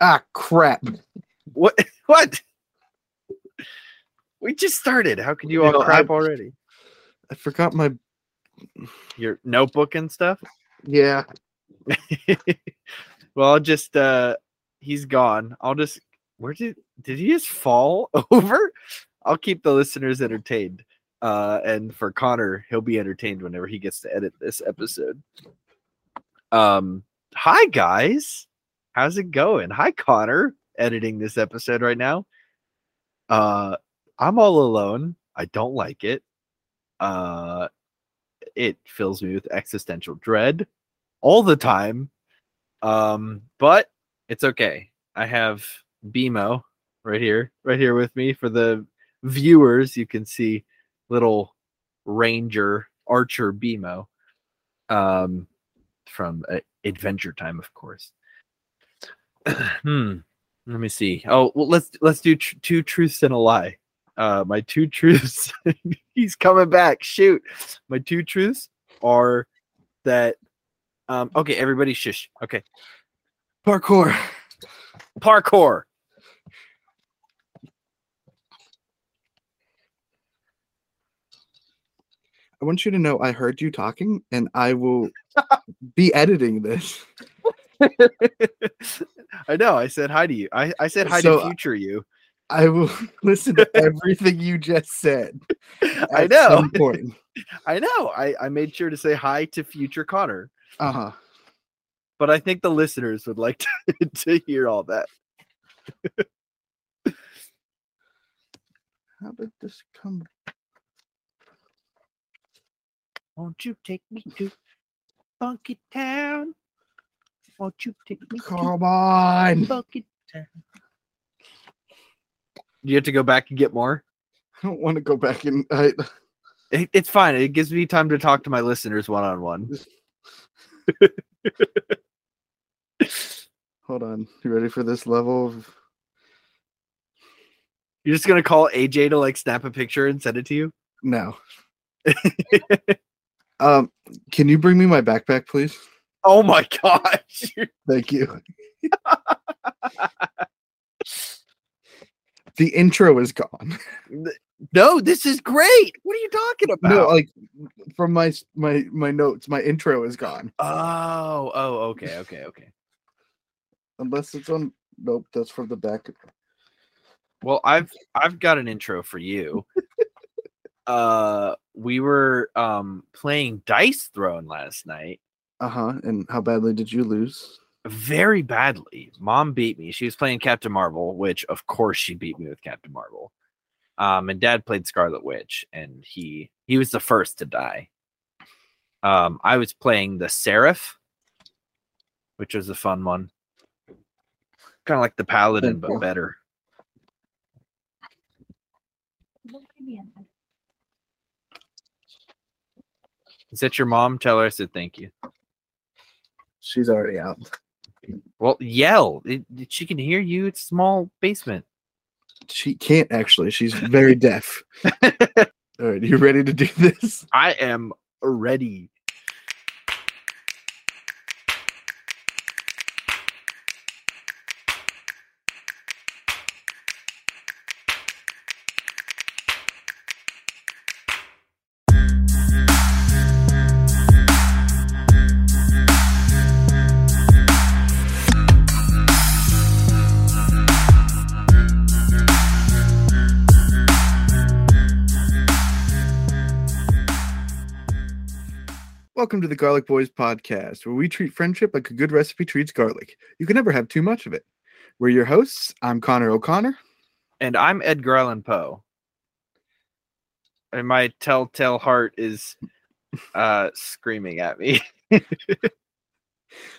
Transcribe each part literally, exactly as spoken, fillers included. Ah, crap. What? What? We just started. How can you, you all know, crap I, already? I forgot my... Your notebook and stuff? Yeah. Well, I'll just... Uh, he's gone. I'll just... Where did... Did he just fall over? I'll keep the listeners entertained. Uh, and for Connor, he'll be entertained whenever he gets to edit this episode. Um, hi, guys. How's it going? Hi, Connor. Editing this episode right now. Uh... I'm all alone. I don't like it. Uh, it fills me with existential dread all the time. Um, but it's okay. I have B M O right here, right here with me. For the viewers, you can see little Ranger, Archer B M O um, from uh, Adventure Time, of course. hmm. Let me see. Oh, well, let's let's do tr- two truths and a lie. Uh, my two truths, he's coming back. Shoot. My two truths are that, um, okay, everybody shush. Okay. Parkour. Parkour. I want you to know I heard you talking and I will be editing this. I know. I said hi to you. I, I said hi so, to future you. I will listen to everything you just said. I know. Some point. I know. I, I made sure to say hi to future Connor. Uh-huh. But I think the listeners would like to, to hear all that. How did this come? Won't you take me to Funky Town? Won't you take me come to on. Funky Town? Do you have to go back and get more? I don't want to go back and... I... It, it's fine. It gives me time to talk to my listeners one-on-one. Hold on. You ready for this level? Of... You're just going to call A J to like snap a picture and send it to you? No. um, Can you bring me my backpack, please? Oh my gosh. Thank you. The intro is gone. No, this is great. What are you talking about? No, like from my my my notes, my intro is gone. Oh, oh, okay, okay, okay. Unless it's on. Nope, that's from the back. Well, I've I've got an intro for you. uh, we were um playing Dice Throne last night. Uh huh. And how badly did you lose? Very badly. Mom beat me. She was playing Captain Marvel, which of course she beat me with Captain Marvel. Um, and Dad played Scarlet Witch, and he he was the first to die. Um, I was playing the Seraph, which was a fun one, kind of like the Paladin but better. Is that your mom? Tell her I said thank you. She's already out. Well, yell. It, it, she can hear you. It's a small basement. She can't, actually. She's very deaf. All right. You ready to do this? I am ready. Welcome to the Garlic Boys podcast, where we treat friendship like a good recipe treats garlic. You can never have too much of it. We're your hosts. I'm Connor O'Connor. And I'm Edgar Allan Poe. And my telltale heart is uh, screaming at me.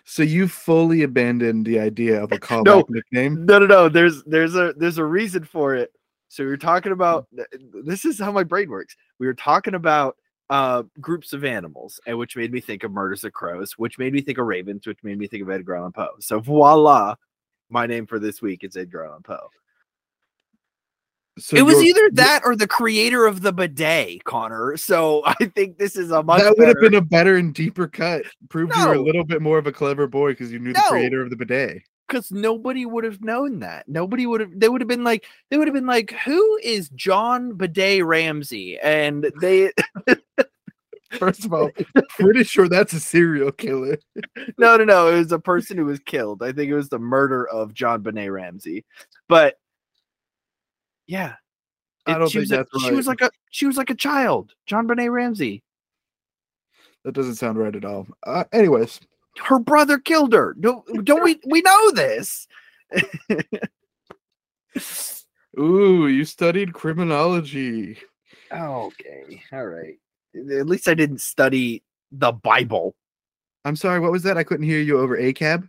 So you fully abandoned the idea of a callback no, nickname? No, no, no. There's, there's, a, there's a reason for it. So we were talking about... This is how my brain works. We were talking about Uh, groups of animals, and which made me think of Murders of Crows, which made me think of ravens, which made me think of Edgar Allan Poe. So voila, my name for this week is Edgar Allan Poe. So it was either that or the creator of the bidet, Connor. So I think this is a much that would better... have been a better and deeper cut. Proved no. you were a little bit more of a clever boy because you knew no. the creator of the bidet. because nobody would have known that. Nobody would have. They would have been like. They would have been like, "Who is JonBenét Ramsey?" And they. First of all, pretty sure that's a serial killer. No, no, no. It was a person who was killed. I think it was the murder of JonBenét Ramsey. But yeah, it, I don't she think was that's a, right. She was like a she was like a child. JonBenét Ramsey. That doesn't sound right at all. Uh, anyways, her brother killed her. Don't, don't we? We know this. Ooh, you studied criminology. Okay, all right. At least I didn't study the Bible. I'm sorry, what was that? I couldn't hear you over A C A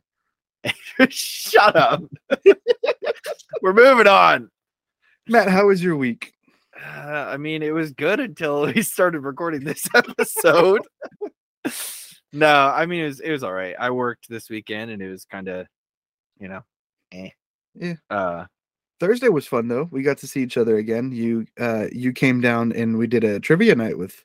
B. Shut up. We're moving on. Matt, how was your week? Uh, I mean, it was good until we started recording this episode. No, I mean, it was it was all right. I worked this weekend, and it was kind of, you know, eh. Yeah. Uh, Thursday was fun, though. We got to see each other again. You uh, you came down, and we did a trivia night with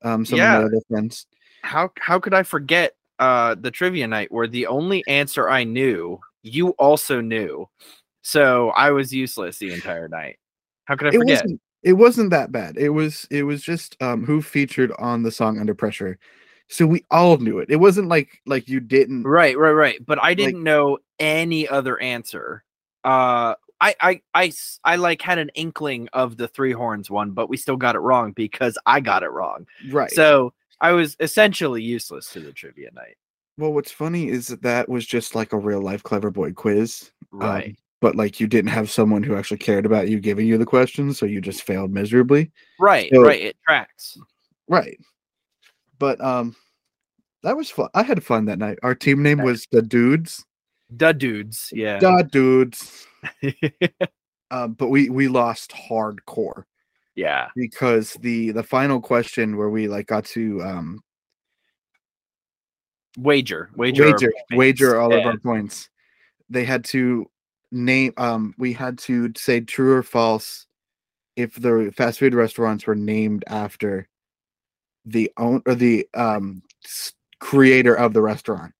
um, some yeah. of my other friends. How, how could I forget uh, the trivia night where the only answer I knew, you also knew. So I was useless the entire night. How could I forget? It wasn't, it wasn't that bad. It was it was just um, who featured on the song Under Pressure. So we all knew it. It wasn't like like you didn't. Right, right, right. But I didn't like, know any other answer. Uh, I, I, I, I like had an inkling of the Three Horns one, but we still got it wrong because I got it wrong. Right. So I was essentially useless to the trivia night. Well, what's funny is that that was just like a real life Clever Boy quiz. Right. Um, but like you didn't have someone who actually cared about you giving you the questions, so you just failed miserably. Right. So, right. It tracks. Right. But um, that was fun. I had fun that night. Our team name was the Dudes. Da Dudes, yeah. Da Dudes. uh, but we we lost hardcore. Yeah. Because the the final question where we like got to um wager, wager, wager, wager all yeah. of our points. They had to name. Um, we had to say true or false if the fast food restaurants were named after the own or the um creator of the restaurant.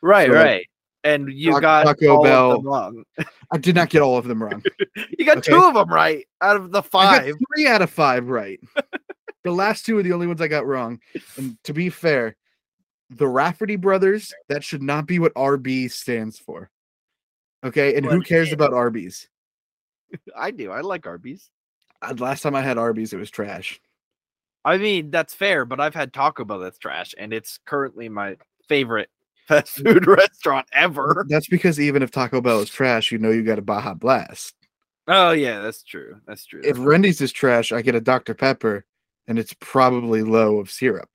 Right, so, right. And you Doc, got Taco all Bell. Of them wrong. I did not get all of them wrong. You got okay? two of them right out of the five. I got three out of five right. The last two are the only ones I got wrong. And to be fair, the Rafferty brothers, that should not be what R B stands for. Okay? And what who cares is. about Arby's? I do. I like Arby's. Uh, last time I had Arby's, it was trash. I mean, that's fair, but I've had Taco Bell that's trash, and it's currently my favorite fast food restaurant ever. That's because even if Taco Bell is trash, you know you got a Baja Blast. Oh yeah, that's true. That's true. If Rendy's is trash, I get a Dr Pepper, and it's probably low of syrup.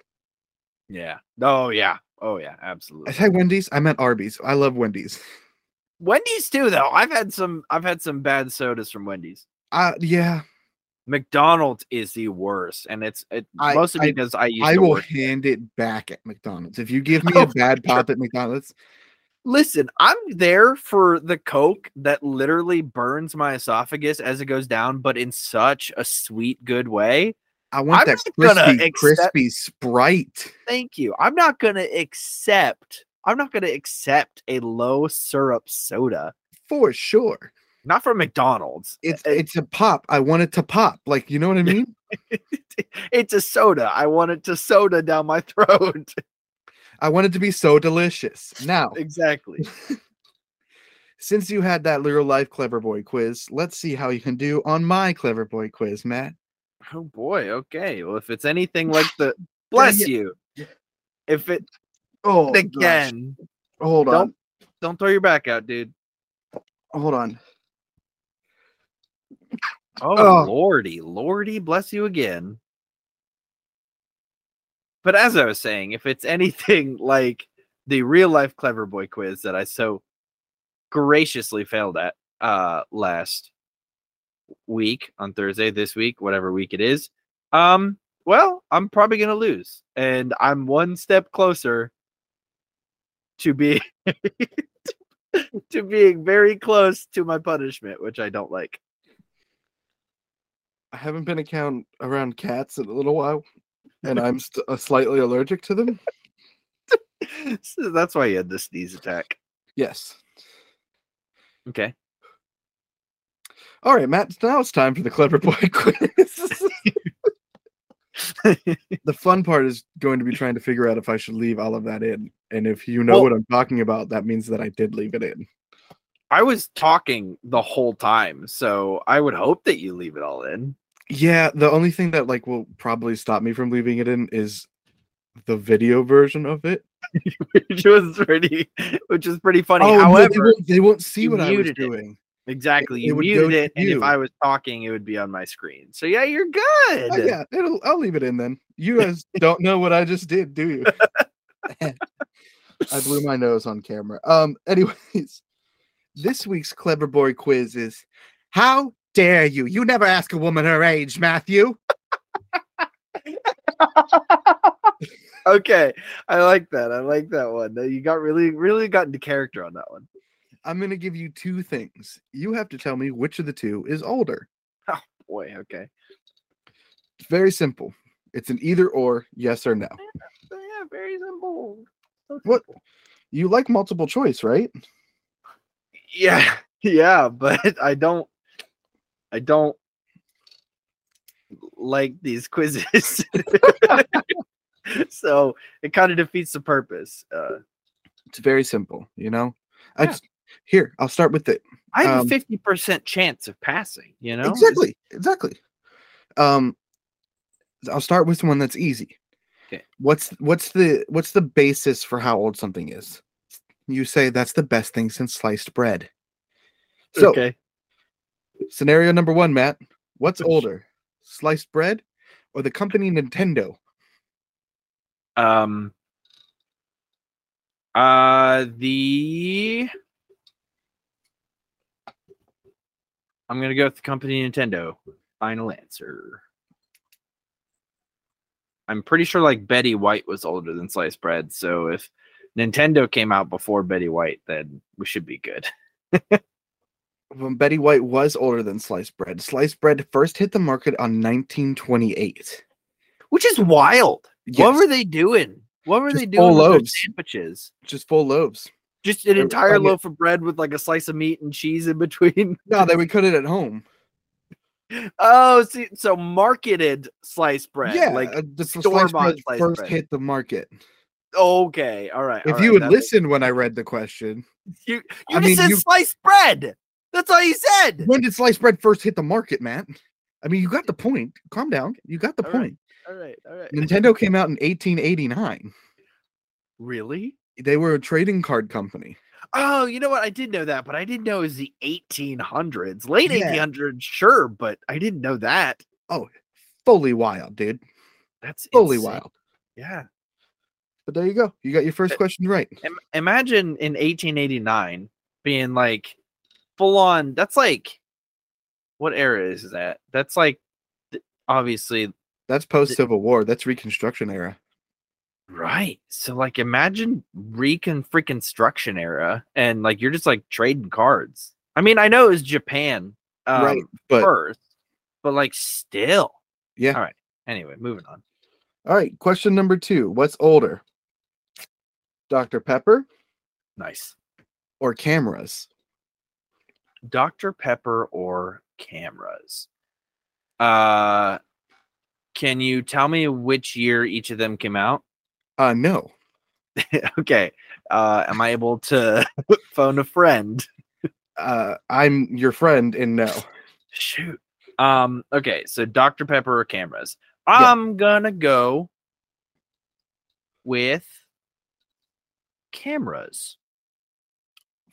Yeah. Oh yeah. Oh yeah. Absolutely. I had Wendy's. I meant Arby's. I love Wendy's. Wendy's too, though. I've had some. I've had some bad sodas from Wendy's. Uh yeah. McDonald's is the worst, and it's it, I, mostly I, because I used I to will work hand there. it back at McDonald's. If you give me oh, a bad sure. pop at McDonald's, listen, I'm there for the Coke that literally burns my esophagus as it goes down, but in such a sweet, good way. I want I'm that crispy, accept, crispy Sprite. Thank you. I'm not gonna accept. I'm not gonna accept a low syrup soda for sure. Not from McDonald's. It's it's a pop. I want it to pop. Like, you know what I mean? It's a soda. I want it to soda down my throat. I want it to be so delicious. Now. Exactly. Since you had that real life Clever Boy quiz, let's see how you can do on my Clever Boy quiz, Matt. Oh, boy. Okay. Well, if it's anything like the... Bless you. If it... Oh, again. Gosh. Hold on. Don't, don't throw your back out, dude. Hold on. Oh, oh lordy, lordy, bless you again. But as I was saying, if it's anything like the real life Clever Boy quiz that I so graciously failed at uh, last week on Thursday, this week, whatever week it is, um, well, I'm probably gonna lose, and I'm one step closer to being to being very close to my punishment, which I don't like. I haven't been account around cats in a little while, and I'm st- uh, slightly allergic to them. So that's why you had the sneeze attack. Yes. Okay. All right, Matt, now it's time for the Clever Boy quiz. The fun part is going to be trying to figure out if I should leave all of that in. And if you know well, what I'm talking about, that means that I did leave it in. I was talking the whole time, so I would hope that you leave it all in. Yeah, the only thing that like will probably stop me from leaving it in is the video version of it. which was pretty which is pretty funny. Oh, However, no, they, won't, they won't see what I was it. doing. Exactly. You muted it, and you. if I was talking, it would be on my screen. So yeah, you're good. Oh, yeah, it'll, I'll leave it in then. You guys don't know what I just did, do you? I blew my nose on camera. Um, anyways, this week's Clever Boy quiz is, how dare you? You never ask a woman her age, Matthew. Okay, I like that. I like that one. You got really, really got into character on that one. I'm going to give you two things. You have to tell me which of the two is older. Oh, boy. Okay. It's very simple. It's an either or, yes or no. Yeah, yeah, very simple. So simple. What? You like multiple choice, right? Yeah. Yeah, but I don't. I don't like these quizzes. So it kind of defeats the purpose. Uh, it's very simple, you know? Yeah. I just, Here, I'll start with it. I have um, a fifty percent chance of passing, you know? Exactly, exactly. Um, I'll start with one that's easy. Okay. What's what's the what's the basis for how old something is? You say that's the best thing since sliced bread. So, okay. Scenario number one, Matt. What's older, sliced bread or the company Nintendo? Um. Uh, the... I'm going to go with the company Nintendo. Final answer. I'm pretty sure like Betty White was older than sliced bread. So if Nintendo came out before Betty White, then we should be good. When Betty White was older than sliced bread. Sliced bread first hit the market on nineteen twenty-eight. Which is wild. Yes. What were they doing? What were Just they doing with loaves. Their sandwiches? Just full loaves. Just an entire loaf of bread with like a slice of meat and cheese in between. No, they would cut it at home. Oh, see, so marketed sliced bread. Yeah, like uh, the store bought first bread. Hit the market. Okay, all right. If all you right, had listened when I read the question, you you I just mean, said you, sliced bread. That's all you said. When did sliced bread first hit the market, Matt? I mean, you got the point. Calm down. You got the all point. Right, all right, all right. Nintendo came out in eighteen eighty-nine. Really? They were a trading card company. Oh, you know what? I did know that, but I didn't know it was the eighteen hundreds. Late yeah. eighteen hundreds, sure, but I didn't know that. Oh, fully wild, dude. That's fully insane. Wild. Yeah. But there you go. You got your first but, question right. Im- imagine in eighteen eighty-nine being like full on. That's like, what era is that? That's like, obviously. That's post-Civil th- War. That's Reconstruction era. Right. So like imagine recon freaking struction era and like you're just like trading cards. I mean, I know it was Japan um, right, but... first, but like still. Yeah. All right. Anyway, moving on. All right. Question number two. What's older? Doctor Pepper. Nice. Or cameras. Doctor Pepper or cameras. Uh can you tell me which year each of them came out? Uh, no. Okay. Uh, am I able to phone a friend? Uh, I'm your friend and no. Shoot. Um, okay. So Doctor Pepper or cameras. I'm yeah. going to go with cameras.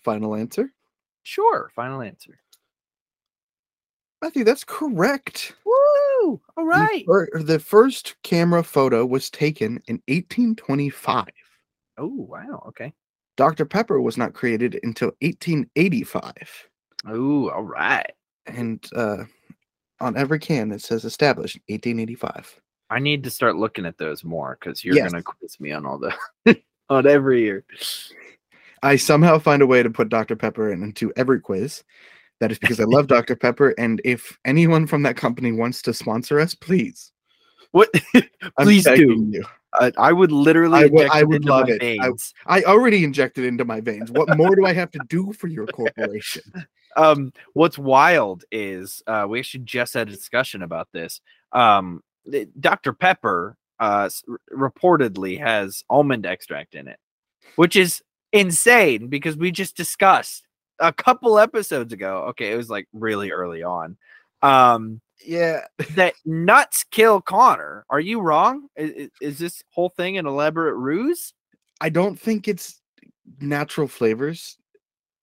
Final answer? Sure. Final answer. Matthew, that's correct. Woo! All right. The first camera photo was taken in eighteen twenty-five. Oh, wow. Okay. Doctor Pepper was not created until eighteen eighty-five. Oh, all right. And uh, on every can, it says established eighteen eighty-five. I need to start looking at those more because you're yes. going to quiz me on all the on every year. I somehow find a way to put Doctor Pepper in, into every quiz. That is because I love Doctor Pepper, and if anyone from that company wants to sponsor us, please. What? Please do. You. I, I would literally I would, inject I would it into love my it. veins. I, I already injected it into my veins. What more do I have to do for your corporation? Um, what's wild is uh, we actually just had a discussion about this. Um, Doctor Pepper uh, reportedly has almond extract in it, which is insane because we just discussed a couple episodes ago. Okay, it was like really early on. Um, yeah, that nuts kill Connor. Are you wrong? Is, is this whole thing an elaborate ruse? I don't think it's natural flavors,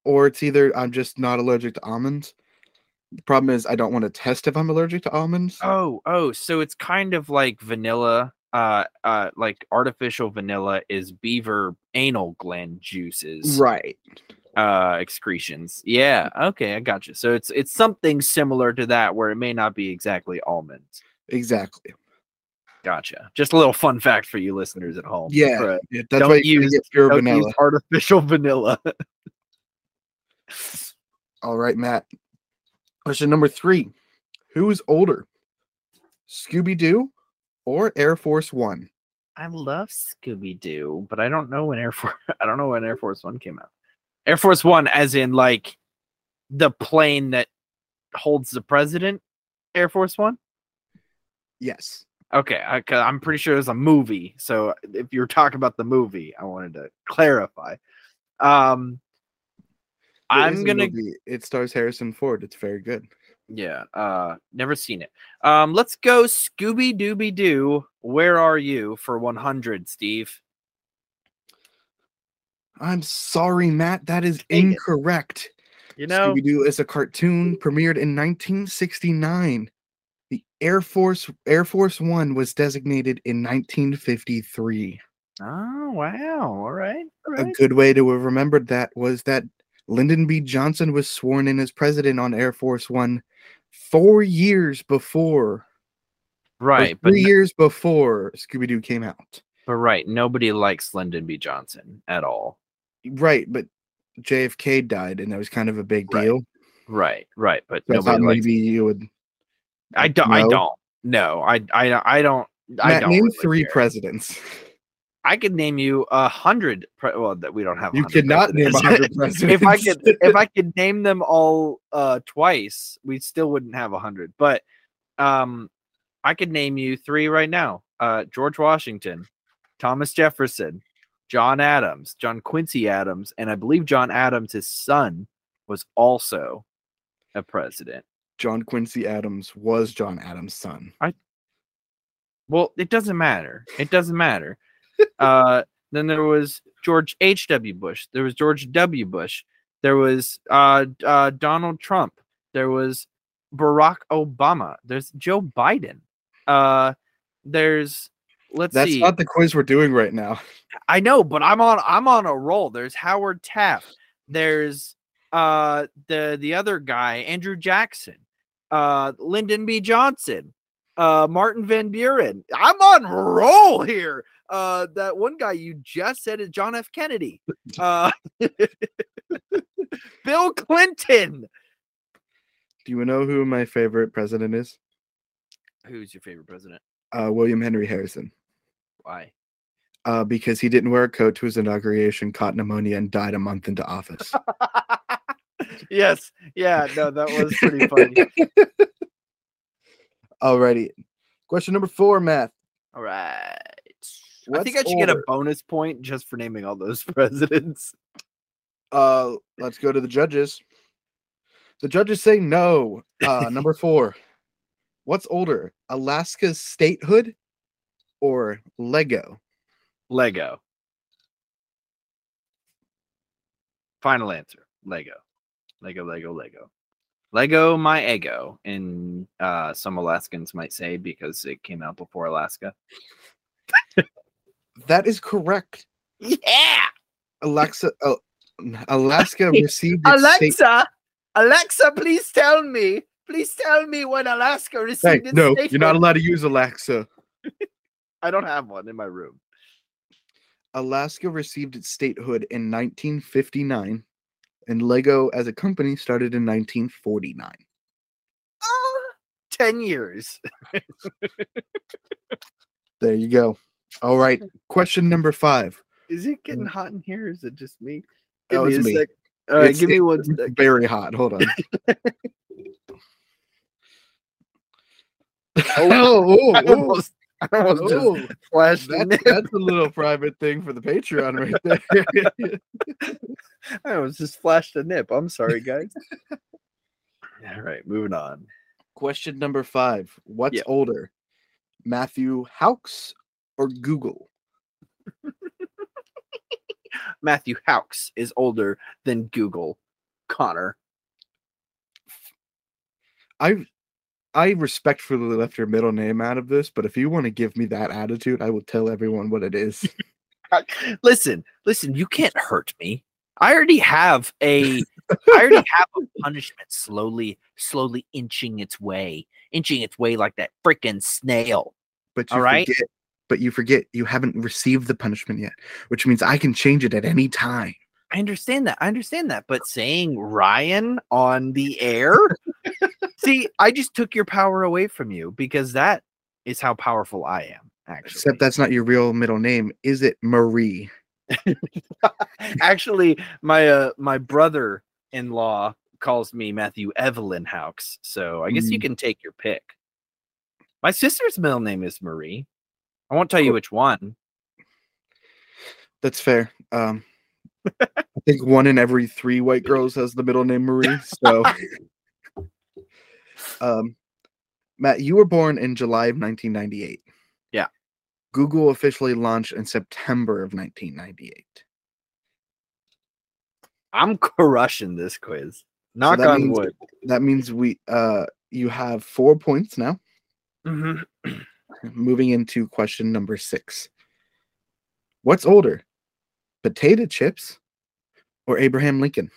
or it's either I'm just not allergic to almonds. The problem is I don't want to test if I'm allergic to almonds. Oh, oh, so it's kind of like vanilla, uh, uh, like artificial vanilla is beaver anal gland juices, right? Uh, excretions. Yeah. Okay, I got you. So it's it's something similar to that, where it may not be exactly almonds. Exactly. Gotcha. Just a little fun fact for you listeners at home. Yeah, right. Yeah, that's don't why you use, get pure don't vanilla. Use artificial vanilla. All right, Matt. Question number three: who is older, Scooby-Doo or Air Force One? I love Scooby-Doo, but I don't know when Air Force. I don't know when Air Force One came out. Air Force One, as in like the plane that holds the president. Air Force One. Yes. Okay, I, I'm pretty sure it was a movie. So if you're talking about the movie, I wanted to clarify. Um, it I'm gonna. It stars Harrison Ford. It's very good. Yeah. Uh, never seen it. Um, let's go Scooby Dooby Doo. Where are you for one hundred, Steve? I'm sorry, Matt. That is incorrect. You know, Scooby-Doo is a cartoon premiered in nineteen sixty-nine. The Air Force Air Force One was designated in nineteen fifty-three. Oh wow! All right. All right. A good way to have remembered that was that Lyndon B. Johnson was sworn in as president on Air Force One four years before. Right, but three years before Scooby-Doo came out. But right, nobody likes Lyndon B. Johnson at all. Right, but J F K died, and that was kind of a big deal. Right, right, right but so nobody likes maybe you would. I don't. Know. I don't. No, I. I. I don't. Matt, I don't. Name really three care. presidents. I could name you a hundred. Pre- well, that we don't have. You could not name a hundred presidents. If I could, if I could name them all uh, twice, we still wouldn't have a hundred. But um, I could name you three right now: uh, George Washington, Thomas Jefferson, John Adams, John Quincy Adams, and I believe John Adams, his son, was also a president. John Quincy Adams was John Adams' son. I well, it doesn't matter. It doesn't matter. uh, then there was George H W Bush. There was George W. Bush. There was uh, uh, Donald Trump. There was Barack Obama. There's Joe Biden. Uh, there's Let's That's see. That's not the quiz we're doing right now. I know, but I'm on I'm on a roll. There's Howard Taft. There's uh the the other guy, Andrew Jackson, uh Lyndon B. Johnson, uh Martin Van Buren. I'm on a roll here. Uh that one guy you just said is John F. Kennedy. Uh Bill Clinton. Do you know who my favorite president is? Who's your favorite president? Uh, William Henry Harrison. Why? Uh, because he didn't wear a coat to his inauguration, caught pneumonia, and died a month into office. Yes. Yeah. No, that was pretty funny. Alrighty. Question number four, Matt. All right. What's I think I should older? get a bonus point just for naming all those presidents. Uh, let's go to the judges. The judges say no. Uh, number four. What's older, Alaska's statehood or Lego? Lego. Final answer, Lego. Lego, Lego, Lego. Lego my ego, and uh, some Alaskans might say because it came out before Alaska. That is correct. Yeah! Alexa, oh, Alaska received its Alexa, state- Alexa, please tell me. Please tell me when Alaska received hey, its no, statehood. You're not allowed to use Alexa. I don't have one in my room. Alaska received its statehood in nineteen fifty-nine, and Lego as a company started in nineteen forty-nine. Oh, ten years. There you go. All right. Question number five. Is it getting hot in here? Or is it just me? Give oh, me it's a me. Sec. All right, it's, give me one. Sec. Very hot. Hold on. Oh, oh, I almost, I almost oh, just flashed that, that's a little private thing for the Patreon right there. I was just flashed a nip. I'm sorry, guys. All right, moving on. Question number five. What's yeah. older, Matthew Hauks or Google? Matthew Hauks is older than Google. Connor. I I respectfully left your middle name out of this, but if you want to give me that attitude, I will tell everyone what it is. Listen, listen, you can't hurt me. I already have a I already have a punishment slowly, slowly inching its way. Inching its way like that freaking snail. But you All right? forget But you forget you haven't received the punishment yet, which means I can change it at any time. I understand that. I understand that. But saying Ryan on the air? See, I just took your power away from you because that is how powerful I am, actually. Except that's not your real middle name. Is it Marie? Actually, my uh, my brother-in-law calls me Matthew Evelyn Hauks. So I guess mm. you can take your pick. My sister's middle name is Marie. I won't tell you which one. That's fair. Um, I think one in every three white girls has the middle name Marie. So, um, Matt, you were born in July of nineteen ninety-eight. Yeah. Google officially launched in September of nineteen ninety-eight. I'm crushing this quiz. Knock so on means, wood. That means we, uh, you have four points now. Mm-hmm. Moving into question number six. What's older, potato chips or Abraham Lincoln?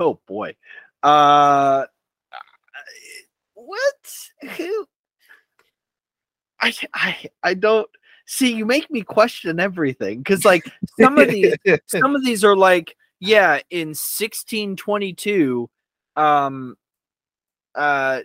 Oh, boy. Uh, what? Who? I, I, I don't... See, you make me question everything. Because, like, some of these, some of these are like, yeah, in sixteen twenty-two, um, uh,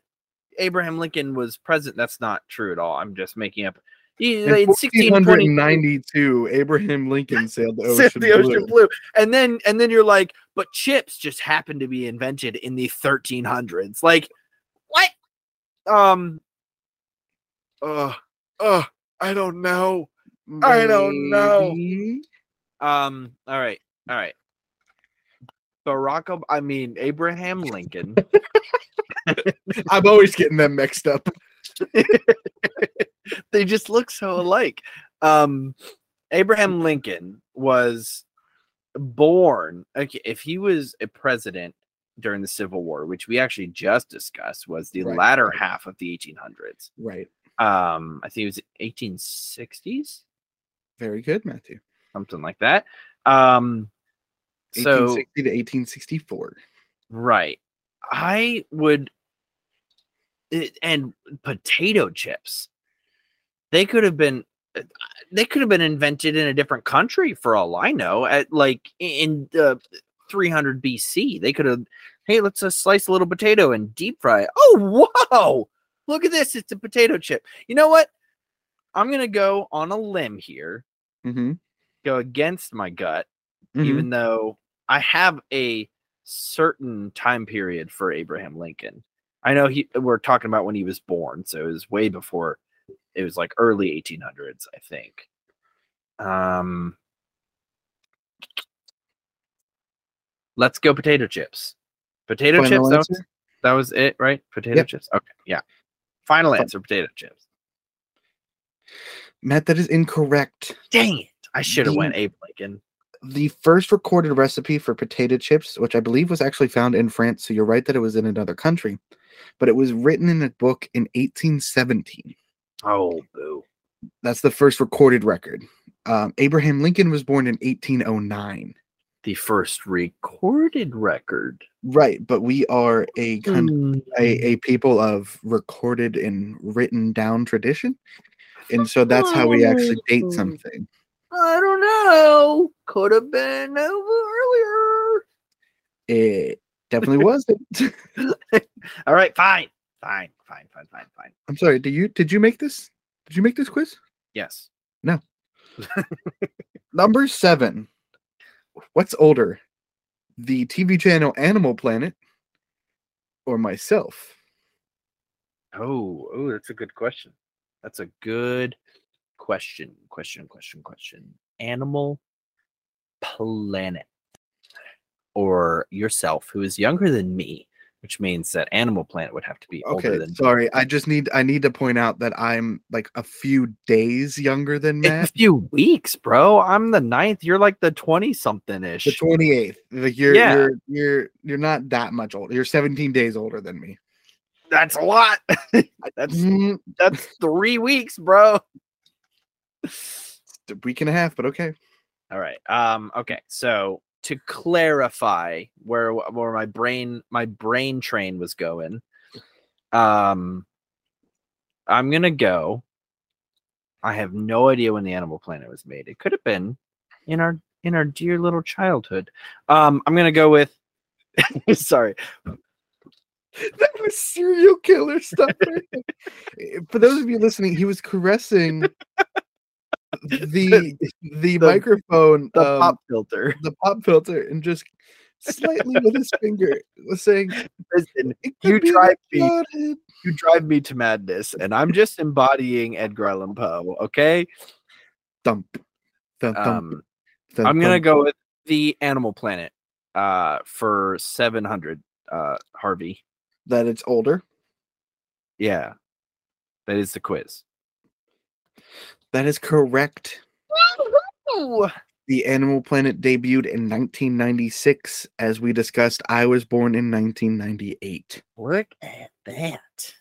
Abraham Lincoln was president. That's not true at all. I'm just making up. In, in sixteen ninety-two, Abraham Lincoln sailed the ocean, the ocean blue. blue. And then and then you're like, but chips just happened to be invented in the thirteen hundreds. Like, what? Um uh, uh I don't know. Maybe. I don't know. Um all right. All right. Barack Obama, I mean Abraham Lincoln. I'm always getting them mixed up. They just look so alike. Um, Abraham Lincoln was born. Okay, if he was a president during the Civil War, which we actually just discussed, was the right. latter half of the eighteen hundreds. Right. Um, I think it was eighteen sixties. Very good, Matthew. Something like that. Um, eighteen sixty so, to eighteen sixty-four. Right. I would, and potato chips, they could have been, they could have been invented in a different country for all I know. At like in uh, three hundred B C, they could have, hey, let's just slice a little potato and deep fry it. Oh, whoa, look at this. It's a potato chip. You know what? I'm going to go on a limb here, mm-hmm. go against my gut, mm-hmm. even though I have a certain time period for Abraham Lincoln. I know he we're talking about when he was born, so it was way before. It was like early eighteen hundreds, I think. Um, let's go potato chips. Potato Final chips. That was, that was it, right? Potato yep. chips. Okay, yeah. Final Fun. answer: potato chips. Matt, that is incorrect. Dang it! I should have went Abe Lincoln. The first recorded recipe for potato chips, which I believe was actually found in France, so you're right that it was in another country, but it was written in a book in eighteen seventeen. Oh, boo. That's the first recorded record. Um, Abraham Lincoln was born in eighteen oh nine. The first recorded record. Right, but we are a, con- mm. a, a people of recorded and written down tradition, and so that's how we actually date something. I don't know. Could have been earlier. It definitely wasn't. All right, fine, fine, fine, fine, fine, fine. I'm sorry. Did you did you make this? Did you make this quiz? Yes. No. Number seven. What's older? The T V channel Animal Planet or myself? Oh, oh, that's a good question. That's a good question. Question, question, question. Animal Planet or yourself, who is younger than me, which means that Animal Planet would have to be okay, older than sorry, me. I just need I need to point out that I'm like a few days younger than Matt. It's a few weeks, bro. I'm the ninth. You're like the twenty-something-ish. The twenty-eighth. Like you're yeah. you're you're you're not that much older. You're seventeen days older than me. That's a lot. that's that's three weeks, bro. It's a week and a half, but okay. All right. Um, okay, so to clarify where where my brain my brain train was going, um, I'm gonna go. I have no idea when the Animal Planet was made. It could have been in our in our dear little childhood. Um, I'm gonna go with. Sorry, that was serial killer stuff. For those of you listening, he was caressing. The, the the microphone, the um, pop filter, the pop filter, and just slightly with his finger was saying, "Listen, you drive me, you drive me to madness, and I'm just embodying Edgar Allan Poe." Okay, thump, thump, um, thump. I'm gonna go with the Animal Planet, uh, for seven hundred, uh, Harvey. That it's older. Yeah, that is the quiz. That is correct. Woo-hoo! The Animal Planet debuted in nineteen ninety-six. As we discussed, I was born in nineteen ninety-eight. Look at that.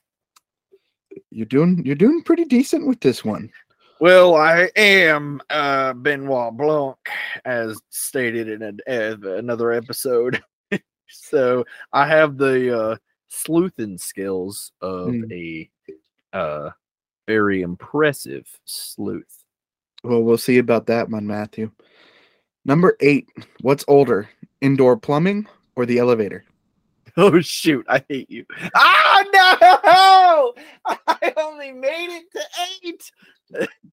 You're doing you're doing pretty decent with this one. Well, I am uh, Benoit Blanc, as stated in an, uh, another episode. So I have the uh, sleuthing skills of mm. a. Uh, Very impressive sleuth. Well, we'll see about that one, Matthew. Number eight. What's older, indoor plumbing or the elevator? Oh, shoot. I hate you. Oh, no! I only made it to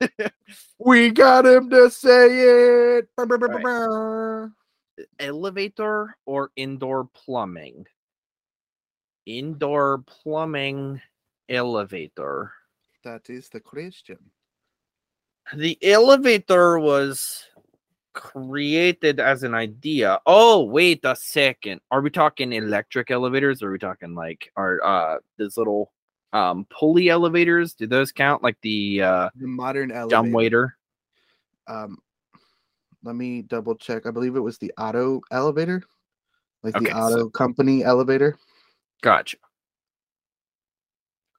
eight. We got him to say it. All right. Elevator or indoor plumbing? Indoor plumbing, elevator. That is the question. The elevator was created as an idea. Oh, wait a second. Are we talking electric elevators? Or are we talking like our uh these little um pulley elevators? Do those count? Like the uh the modern elevator. Dumbwaiter. Um let me double check. I believe it was the Auto elevator. Like okay, the Auto so- company elevator. Gotcha.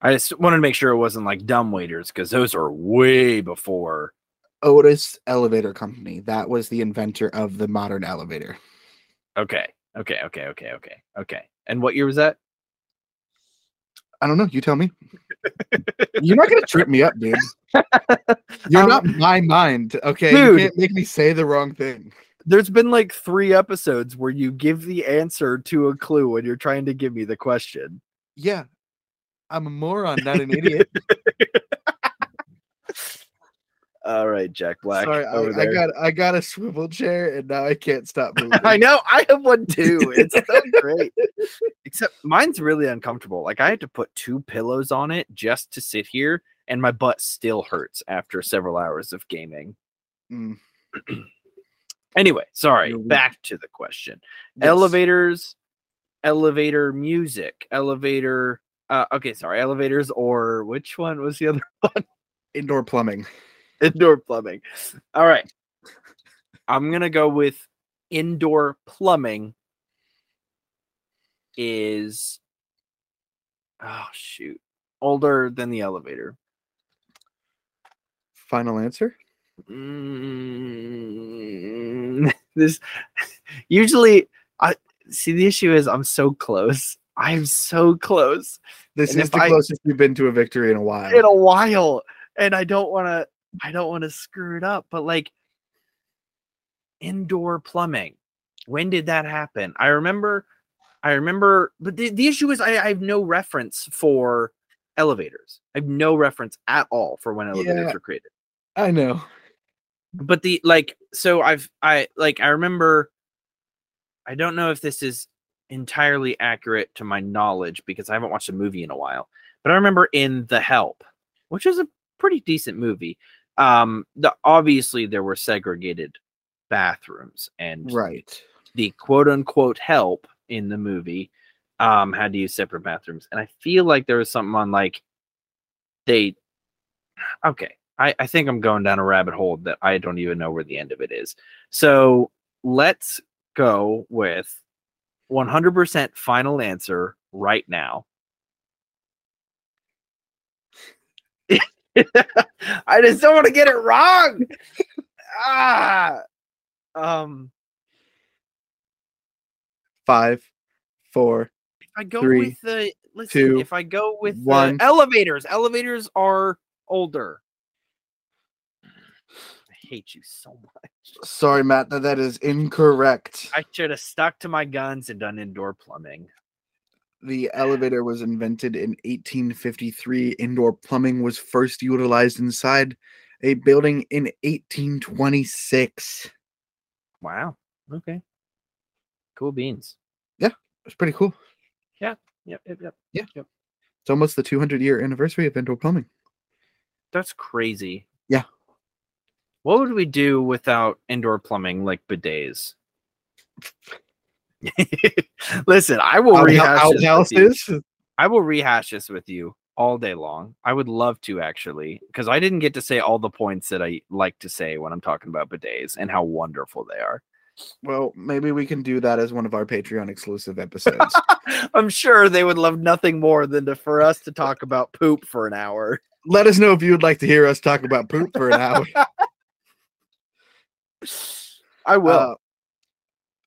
I just wanted to make sure it wasn't like dumbwaiters because those are way before. Otis Elevator Company. That was the inventor of the modern elevator. Okay. Okay. Okay. Okay. Okay. Okay. And what year was that? I don't know. You tell me. You're not going to trip me up, dude. You're um, not my mind. Okay. Dude, you can't make me say the wrong thing. There's been like three episodes where you give the answer to a clue when you're trying to give me the question. Yeah. I'm a moron, not an idiot. All right, Jack Black. Sorry, I, I got I got a swivel chair, and now I can't stop moving. I know, I have one too. It's so great. Except mine's really uncomfortable. Like I had to put two pillows on it just to sit here, and my butt still hurts after several hours of gaming. Mm. Anyway, sorry. Back to the question. Yes. Elevators, elevator music, elevator. Uh, okay, sorry. Elevators or which one was the other one? Indoor plumbing. Indoor plumbing. All right. I'm going to go with indoor plumbing is, oh, shoot, older than the elevator. Final answer? Mm, this usually, I see, the issue is I'm so close. I'm so close. This and is the I, closest you've been to a victory in a while. In a while, and I don't want to. I don't want to screw it up. But like indoor plumbing, when did that happen? I remember. I remember. But the, the issue is, I, I have no reference for elevators. I have no reference at all for when elevators yeah, were created. I know. But the like, so I've I like I remember. I don't know if this is entirely accurate to my knowledge because I haven't watched a movie in a while. But I remember in The Help, which is a pretty decent movie. Um, the obviously there were segregated bathrooms, and right, the quote unquote help in the movie um had to use separate bathrooms. And I feel like there was something on like they. Okay, I, I think I'm going down a rabbit hole that I don't even know where the end of it is. So let's go with one hundred percent final answer right now. I just don't want to get it wrong. ah, um, five, four. If I go three, with the listen, two, if I go with one. The elevators, elevators are older. Hate you so much. Sorry, Matt, that that is incorrect. I should have stuck to my guns and done indoor plumbing. The elevator was invented in eighteen fifty-three. Indoor plumbing was first utilized inside a building in eighteen twenty-six. Wow. Okay. Cool beans. Yeah, it's pretty cool. Yeah. Yep. Yep. Yep. Yeah. Yep. It's almost the two hundred year anniversary of indoor plumbing. That's crazy. Yeah. What would we do without indoor plumbing, like bidets? Listen, I will I'll rehash this with you. I will rehash this with you all day long. I would love to, actually, because I didn't get to say all the points that I like to say when I'm talking about bidets and how wonderful they are. Well, maybe we can do that as one of our Patreon exclusive episodes. I'm sure they would love nothing more than to, for us to talk about poop for an hour. Let us know if you would like to hear us talk about poop for an hour. I will. Uh,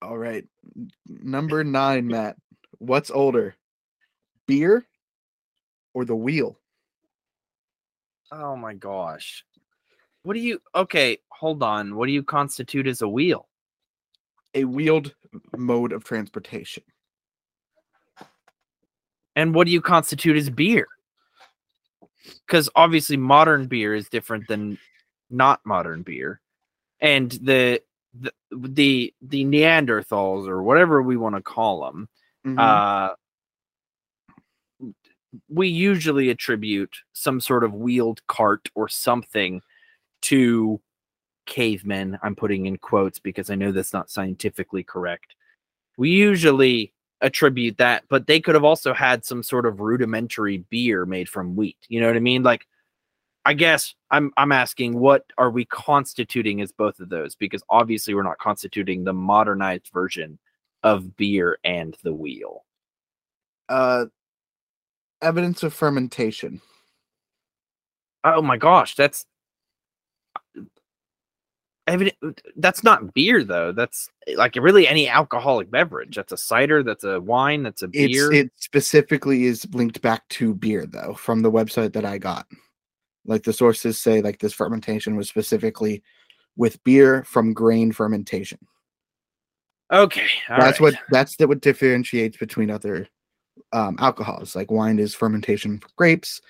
all right. Number nine, Matt. What's older? Beer or the wheel? Oh my gosh. What do you okay, hold on. What do you constitute as a wheel? A wheeled mode of transportation. And what do you constitute as beer? Because obviously modern beer is different than not modern beer. And the, the the the Neanderthals, or whatever we want to call them, mm-hmm. uh, we usually attribute some sort of wheeled cart or something to cavemen. I'm putting in quotes because I know that's not scientifically correct. We usually attribute that, but they could have also had some sort of rudimentary beer made from wheat. You know what I mean? Like, I guess I'm I'm asking, what are we constituting as both of those? Because obviously we're not constituting the modernized version of beer and the wheel. Uh, evidence of fermentation. Oh my gosh, that's evident. That's not beer though. That's like really any alcoholic beverage. That's a cider. That's a wine. That's a beer. It's, it specifically is linked back to beer though, from the website that I got. Like the sources say, like this fermentation was specifically with beer from grain fermentation. Okay, that's right. what that's the, what differentiates between other um, alcohols. Like wine is fermentation from grapes,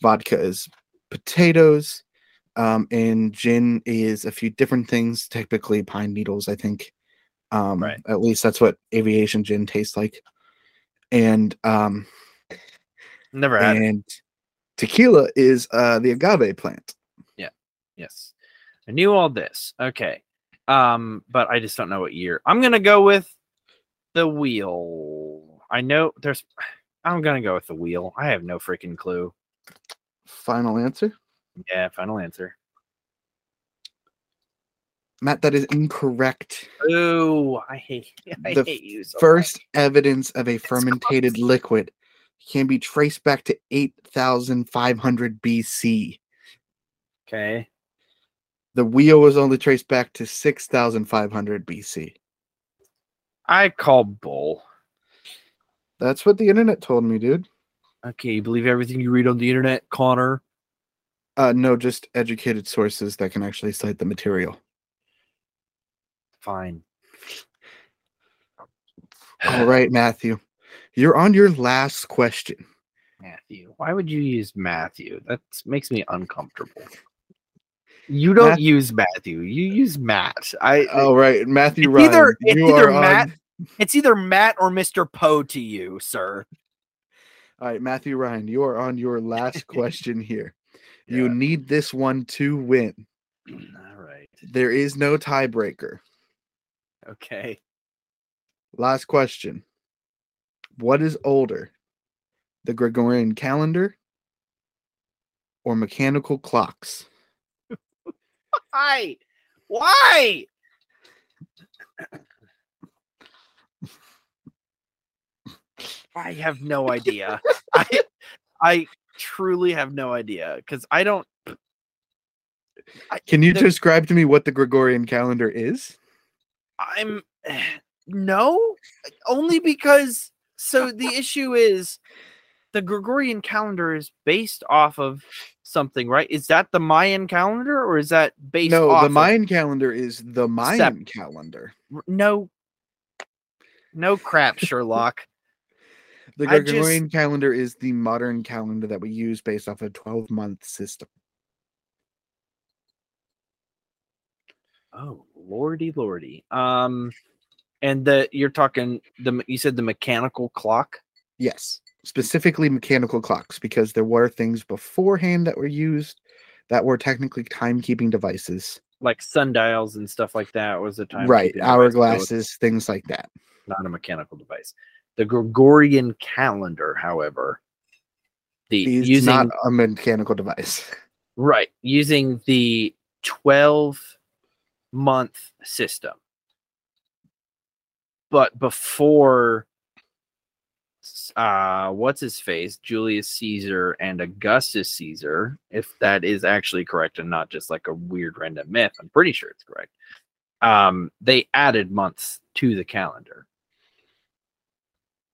vodka is potatoes, um, and gin is a few different things. Typically pine needles, I think. Um, right. At least that's what aviation gin tastes like. And um, never had and. It. Tequila is uh, the agave plant. Yeah. Yes. I knew all this. Okay. Um, but I just don't know what year. I'm going to go with the wheel. I know there's... I'm going to go with the wheel. I have no freaking clue. Final answer? Yeah, final answer. Matt, that is incorrect. Oh, I hate, I the hate you so first much. Evidence of a it's fermented close. Liquid can be traced back to eight thousand five hundred B C. Okay. The wheel was only traced back to six thousand five hundred B C. I call bull. That's what the internet told me, dude. Okay, you believe everything you read on the internet, Connor? Uh, no, just educated sources that can actually cite the material. Fine. All right, Matthew. You're on your last question. Matthew. Why would you use Matthew? That makes me uncomfortable. You don't Matthew. use Matthew. You use Matt. I oh right, Matthew. It's either, it's either Matt. On... It's either Matt or Mister Poe to you, sir. All right, Matthew Ryan, you are on your last question here. Yeah. You need this one to win. All right. There is no tiebreaker. Okay. Last question. What is older, the Gregorian calendar or mechanical clocks? Why? Why? I have no idea. I I truly have no idea because I don't. I, Can you there, describe to me what the Gregorian calendar is? I'm no, only because so the issue is the Gregorian calendar is based off of something, right? Is that the Mayan calendar or is that based no, off No, the Mayan of, calendar is the Mayan seven, calendar. No. No crap, Sherlock. The Gregorian just, calendar is the modern calendar that we use based off a twelve-month system. Oh, lordy, lordy. Um, and the you're talking the you said the mechanical clock? Yes, specifically mechanical clocks because there were things beforehand that were used that were technically timekeeping devices, like sundials and stuff like that. Was a time right hourglasses, things like that. Not a mechanical device. The Gregorian calendar, however, the it's using not a mechanical device, right? Using the twelve-month system, but before, uh, what's his face, Julius Caesar and Augustus Caesar, if that is actually correct and not just like a weird random myth, I'm pretty sure it's correct. Um, they added months to the calendar.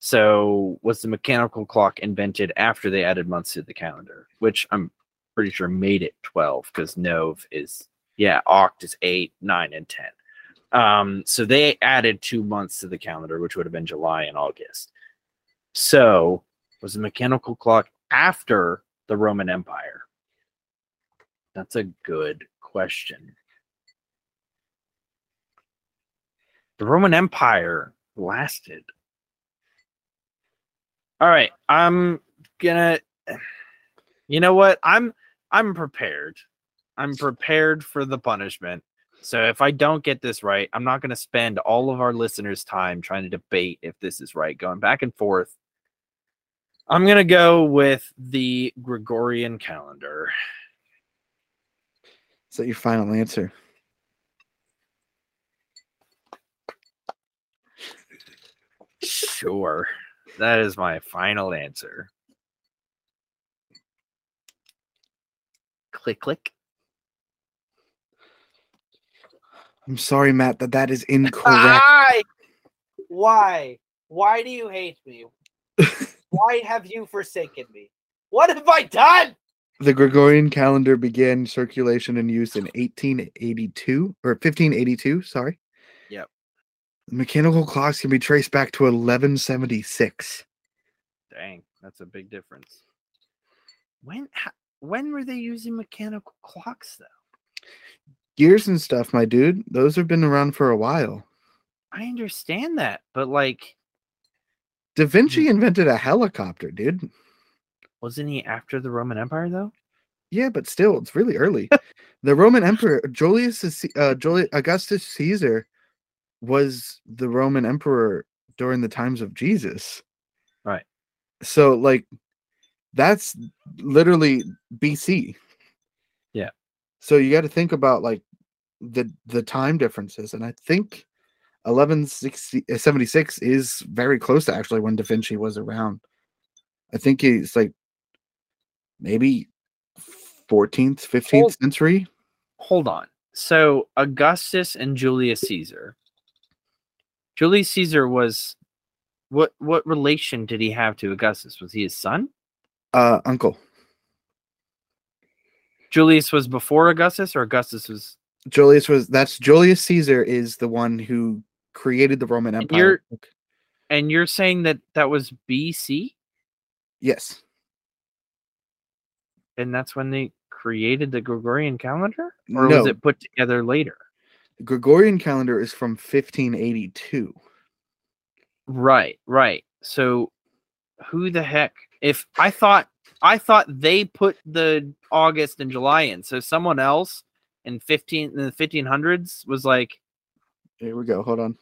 So was the mechanical clock invented after they added months to the calendar, which I'm pretty sure made it twelve because Nov is, yeah, Oct is eight, nine, and ten. Um, so they added two months to the calendar, which would have been July and August. So was the mechanical clock after the Roman Empire? That's a good question. The Roman Empire lasted. All right, I'm gonna. You know what? I'm I'm prepared. I'm prepared for the punishment. So if I don't get this right, I'm not gonna spend all of our listeners' time trying to debate if this is right, going back and forth. I'm gonna go with the Gregorian calendar. Is that your final answer? Sure. That is my final answer. Click, click. I'm sorry, Matt, that that is incorrect. Why? Why do you hate me? Why have you forsaken me? What have I done? The Gregorian calendar began circulation and use in eighteen eighty-two, or fifteen eighty-two, sorry. Mechanical clocks can be traced back to eleven seventy-six. Dang, that's a big difference. When when were they using mechanical clocks, though? Gears and stuff, my dude. Those have been around for a while. I understand that, but like... Da Vinci invented a helicopter, dude. Wasn't he after the Roman Empire, though? Yeah, but still, it's really early. The Roman Emperor, Julius, uh, Julius Augustus Caesar... was the Roman emperor during the times of Jesus. Right. So like that's literally B C. Yeah. So you got to think about like the the time differences, and I think eleven seventy-six is very close to actually when Da Vinci was around. I think he's like maybe fourteenth, fifteenth hold, century. Hold on. So Augustus and Julius Caesar Julius Caesar was, what what relation did he have to Augustus? Was he his son? Uh, uncle. Julius was before Augustus, or Augustus was? Julius was, that's, Julius Caesar is the one who created the Roman Empire. And you're, and you're saying that that was B C? Yes. And that's when they created the Gregorian calendar? Or no. was it put together later? The Gregorian calendar is from fifteen eighty-two. Right, right. So who the heck? If I thought I thought they put the August and July in, so someone else in fifteen in the fifteen hundreds was like, here we go. Hold on.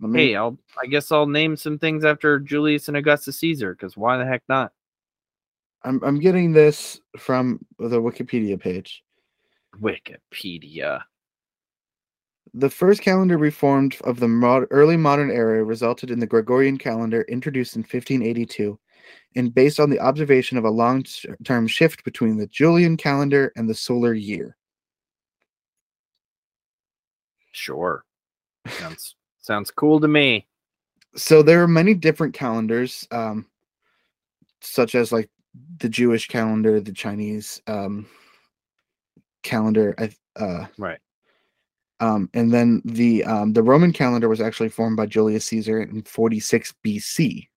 Let me... Hey, I'll I guess I'll name some things after Julius and Augustus Caesar, because why the heck not? I'm I'm getting this from the Wikipedia page. Wikipedia. The first calendar reformed of the mod- early modern era resulted in the Gregorian calendar, introduced in fifteen eighty-two, and based on the observation of a long-term shift between the Julian calendar and the solar year. Sure. Sounds sounds cool to me. So there are many different calendars, um, such as like the Jewish calendar, the Chinese um, calendar. Uh, right. Um, and then the um, the Roman calendar was actually formed by Julius Caesar in forty-six B C.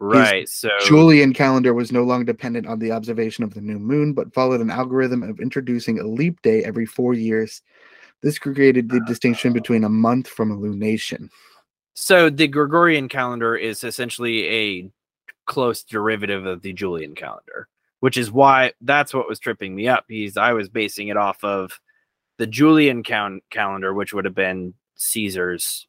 Right. His so Julian calendar was no longer dependent on the observation of the new moon, but followed an algorithm of introducing a leap day every four years. This created the uh, distinction between a month from a lunation. So the Gregorian calendar is essentially a close derivative of the Julian calendar, which is why that's what was tripping me up. He's I was basing it off of the Julian cal- calendar, which would have been Caesar's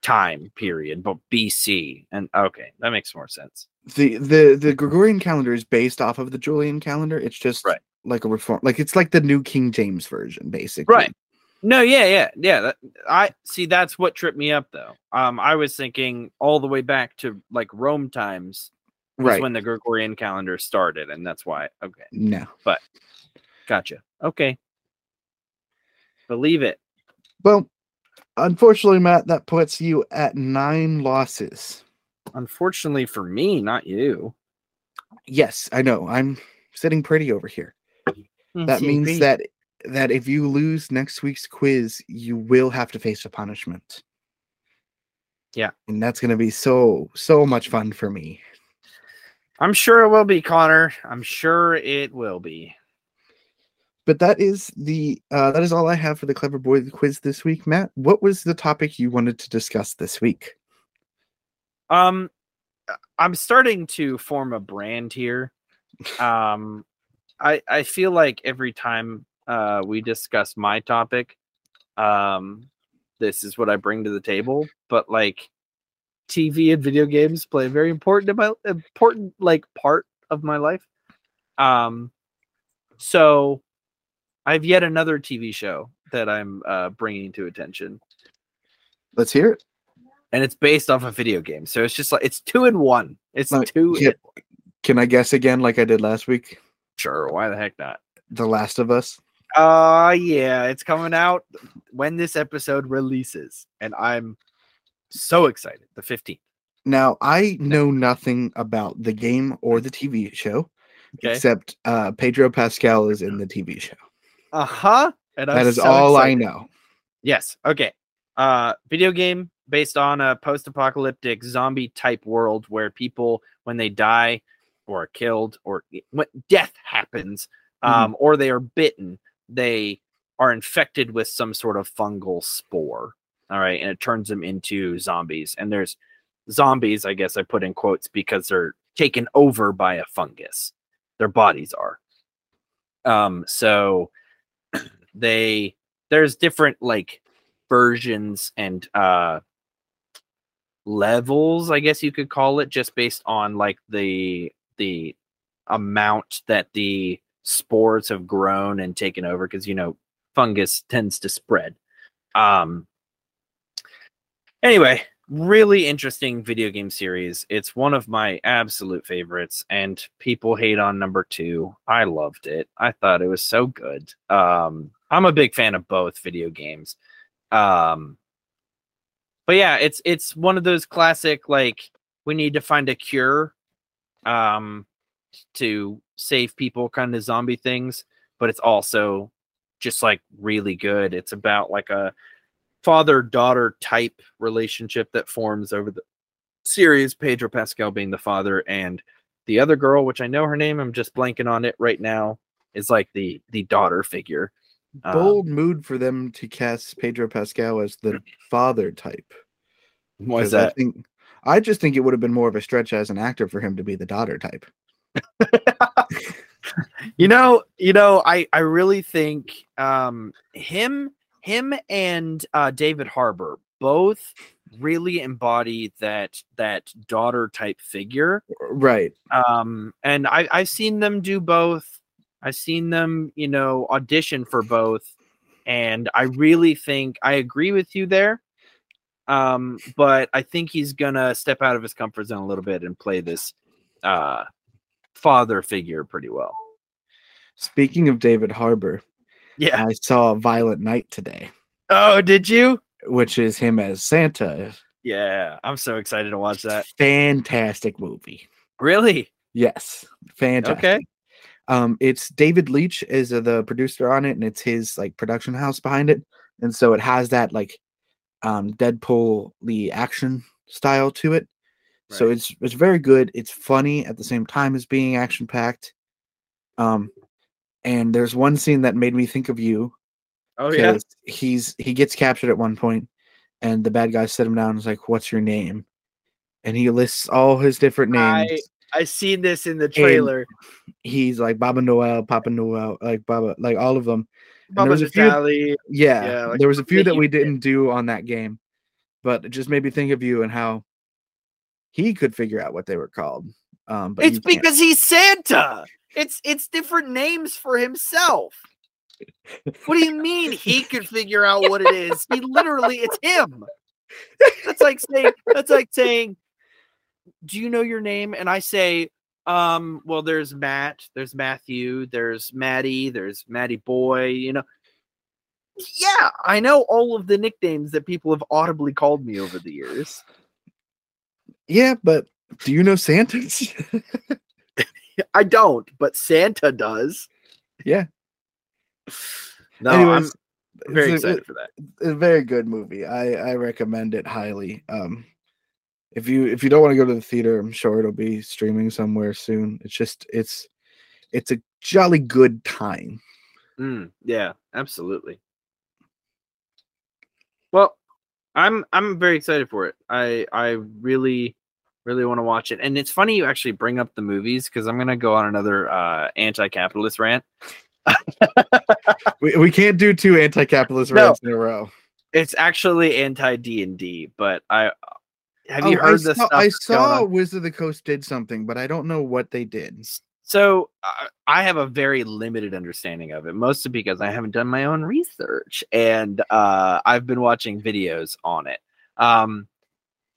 time period, but B C. And okay, that makes more sense. The the the Gregorian calendar is based off of the Julian calendar. It's just right. Like a reform, like it's like the new King James version, basically. Right. No, yeah, yeah, yeah. That, I see. That's what tripped me up, though. Um, I was thinking all the way back to like Rome times, was right? When the Gregorian calendar started, and that's why. Okay. No. But gotcha. Okay. Believe it. Well, unfortunately, Matt, that puts you at nine losses. Unfortunately for me, not you. Yes, I know. I'm sitting pretty over here. That means that that if you lose next week's quiz, you will have to face a punishment. Yeah. And that's going to be so, so much fun for me. I'm sure it will be, Connor. I'm sure it will be. But that is the uh, that is all I have for the Clever Boy quiz this week, Matt. What was the topic you wanted to discuss this week? Um, I'm starting to form a brand here. Um, I I feel like every time uh, we discuss my topic, um, this is what I bring to the table. But like, T V and video games play a very important to my important like part of my life. Um, so I have yet another T V show that I'm uh, bringing to attention. Let's hear it. And it's based off a video game, so it's just like it's two in one. It's like, two. Yeah. In one. Can I guess again, like I did last week? Sure. Why the heck not? The Last of Us. Uh yeah, it's coming out when this episode releases, and I'm so excited. The fifteenth. Now I know nothing about the game or the T V show, okay. Except uh, Pedro Pascal is in the T V show. Uh huh. That I'm is so all excited. I know. Yes. Okay. Uh, video game based on a post-apocalyptic zombie-type world where people, when they die, or are killed, or when death happens, um, mm. or they are bitten, they are infected with some sort of fungal spore. All right, and it turns them into zombies. And there's zombies, I guess I put in quotes, because they're taken over by a fungus. Their bodies are. Um, so they there's different like versions and uh, levels, I guess you could call it, just based on like the the amount that the spores have grown and taken over, because you know fungus tends to spread. Um, anyway, really interesting video game series. It's one of my absolute favorites, and people hate on number two. I loved it. I thought it was so good. Um, I'm a big fan of both video games. Um, but yeah, it's it's one of those classic like we need to find a cure, um, to save people kind of zombie things. But it's also just like really good. It's about like a father-daughter type relationship that forms over the series. Pedro Pascal being the father and the other girl, which I know her name, I'm just blanking on it right now, is like the the daughter figure. Bold um, mood for them to cast Pedro Pascal as the father type. Why is that? I, think, I just think it would have been more of a stretch as an actor for him to be the daughter type. you know, you know, I, I really think um, him him and uh, David Harbour both really embody that that daughter type figure. Right. Um, and I, I've seen them do both. I've seen them, you know, audition for both. And I really think I agree with you there. Um, but I think he's going to step out of his comfort zone a little bit and play this uh, father figure pretty well. Speaking of David Harbour, yeah, I saw Violent Night today. Oh, did you? Which is him as Santa. Yeah, I'm so excited to watch that. Fantastic movie. Really? Yes. Fantastic. Okay. Um, it's David Leitch is the producer on it, and it's his like production house behind it, and so it has that like um, Deadpool the action style to it. Right. So it's it's very good. It's funny at the same time as being action packed. Um, and there's one scene that made me think of you. Oh yeah, he's he gets captured at one point, and the bad guy set him down and is like, "What's your name?" And he lists all his different names. I... I seen this in the trailer. And he's like Baba Noel, Papa Noel, like Baba, like all of them. Baba Natali. Yeah, yeah like there was a few that we didn't do on that game, but it just made me think of you and how he could figure out what they were called. Um, but it's because he's Santa. It's it's different names for himself. What do you mean he could figure out what it is? He literally, it's him. That's like saying. That's like saying. Do you know your name? And I say, um, well, there's Matt, there's Matthew, there's Maddie, there's Maddie Boy, you know. Yeah, I know all of the nicknames that people have audibly called me over the years. Yeah, but do you know Santa's? I don't, but Santa does. Yeah. No, anyways, I'm very excited a, for that. It's a very good movie. I, I recommend it highly. Um, If you if you don't want to go to the theater, I'm sure it'll be streaming somewhere soon. It's just it's it's a jolly good time. Mm, yeah, absolutely. Well, I'm I'm very excited for it. I I really really want to watch it. And it's funny you actually bring up the movies because I'm gonna go on another uh, anti-capitalist rant. we we can't do two anti-capitalist rants no, in a row. It's actually anti-D and D, but I. Have you oh, heard I this saw, stuff? I saw Wizards of the Coast did something, but I don't know what they did. So uh, I have a very limited understanding of it, mostly because I haven't done my own research, and uh, I've been watching videos on it. Um,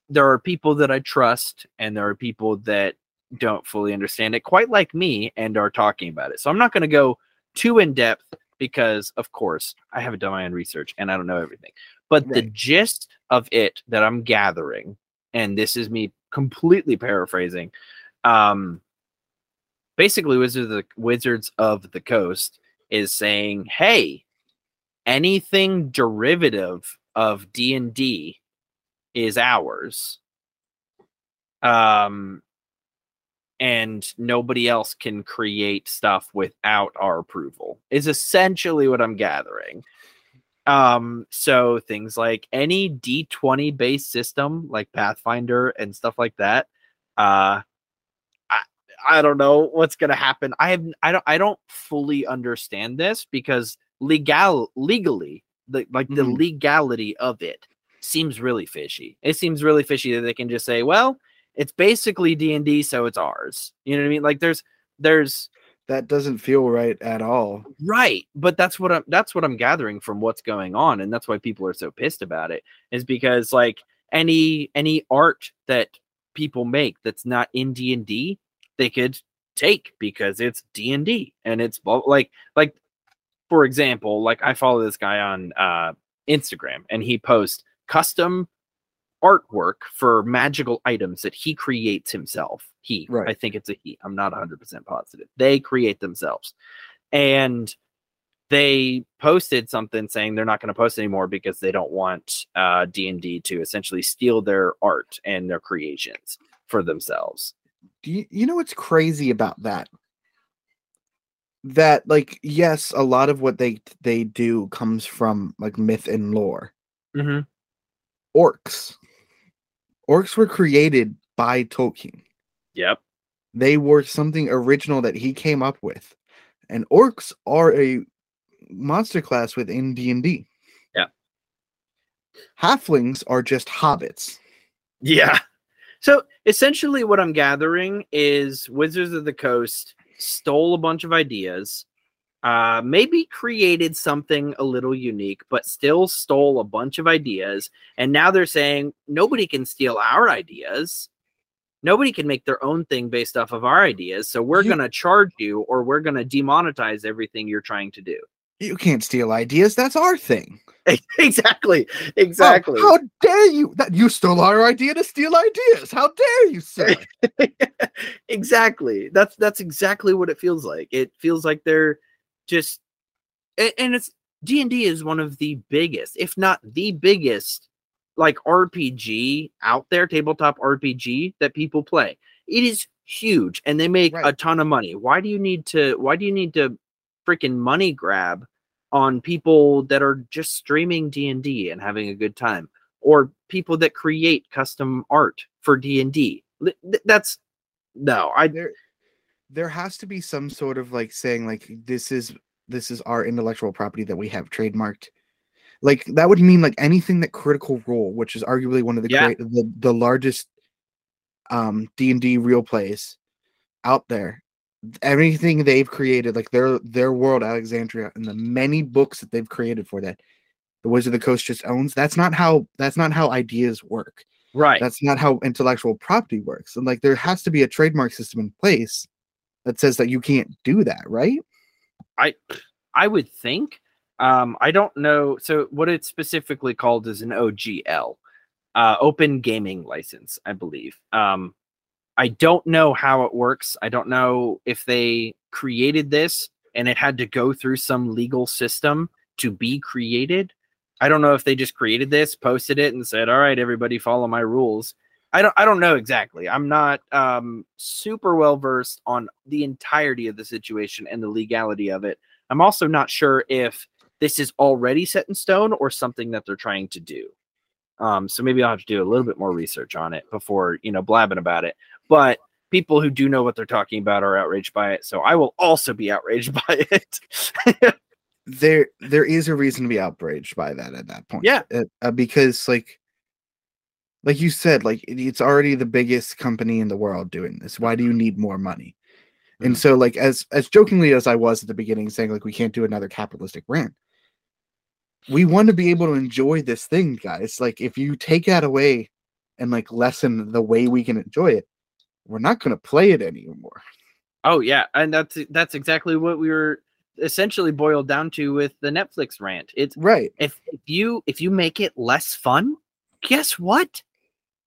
there are people that I trust, and there are people that don't fully understand it, quite like me, and are talking about it. So I'm not going to go too in-depth because, of course, I haven't done my own research, and I don't know everything. But right. The gist of it that I'm gathering... And this is me completely paraphrasing. Um, basically, Wizards of, the, Wizards of the Coast is saying, hey, anything derivative of D and D is ours. Um, and nobody else can create stuff without our approval, is essentially what I'm gathering. Um, so things like any D twenty based system like Pathfinder and stuff like that. Uh, I, I don't know what's going to happen. I have, I don't, I don't fully understand this because legal, legally, the, like mm-hmm. the legality of it seems really fishy. It seems really fishy that they can just say, well, it's basically D and D, so it's ours. You know what I mean? Like there's, there's, that doesn't feel right at all. Right. But that's what I'm that's what I'm gathering from what's going on. And that's why people are so pissed about it. Is because like any any art that people make that's not in D and D, they could take because it's D and D. And it's like like for example, like I follow this guy on uh, Instagram and he posts custom artwork for magical items that he creates himself. He, right. I think it's a he. I'm not one hundred percent positive. They create themselves. And they posted something saying they're not going to post anymore because they don't want uh, D and D to essentially steal their art and their creations for themselves. Do you, you know what's crazy about that? That, like, yes, a lot of what they they do comes from, like, myth and lore. Mm-hmm. Orcs. Orcs were created by Tolkien. Yep. They were something original that he came up with. And orcs are a monster class within D and D. Yeah. Halflings are just hobbits. Yeah. So essentially what I'm gathering is Wizards of the Coast stole a bunch of ideas, uh, maybe created something a little unique, but still stole a bunch of ideas. And now they're saying nobody can steal our ideas. Nobody can make their own thing based off of our ideas. So we're going to charge you, or we're going to demonetize everything you're trying to do. You can't steal ideas. That's our thing. Exactly. Exactly. Oh, how dare you? That, you stole our idea to steal ideas. How dare you, sir? Exactly. That's that's exactly what it feels like. It feels like they're just, and it's D and D is one of the biggest, if not the biggest, like R P G out there, tabletop R P G that people play. It is huge, and they make right. a ton of money. Why do you need to? Why do you need to? Freaking money grab on people that are just streaming D and D and having a good time, or people that create custom art for D and D. That's no, I there, there has to be some sort of like saying like this is this is our intellectual property that we have trademarked. Like that would mean like anything that Critical Role, which is arguably one of the yeah. great, the, the largest um D and D real plays out there. Everything they've created, like their their world, Alexandria, and the many books that they've created for that, the Wizard of the Coast just owns. That's not how that's not how ideas work. Right. That's not how intellectual property works. And like there has to be a trademark system in place that says that you can't do that, right? I I would think. Um, I don't know. So what it's specifically called is an O G L, uh, Open Gaming License, I believe. Um, I don't know how it works. I don't know if they created this and it had to go through some legal system to be created. I don't know if they just created this, posted it, and said, all right, everybody follow my rules. I don't I don't know exactly. I'm not um, super well-versed on the entirety of the situation and the legality of it. I'm also not sure if this is already set in stone or something that they're trying to do. Um, so maybe I'll have to do a little bit more research on it before, you know, blabbing about it. But people who do know what they're talking about are outraged by it. So I will also be outraged by it. there, there is a reason to be outraged by that at that point. Yeah, uh, because like, like you said, like it, it's already the biggest company in the world doing this. Why do you need more money? Mm-hmm. And so, like as as jokingly as I was at the beginning, saying like we can't do another capitalistic rant. We want to be able to enjoy this thing, guys. Like if you take that away and like lessen the way we can enjoy it, we're not going to play it anymore. Oh yeah. And that's, that's exactly what we were essentially boiled down to with the Netflix rant. It's right. If, if you, if you make it less fun, guess what?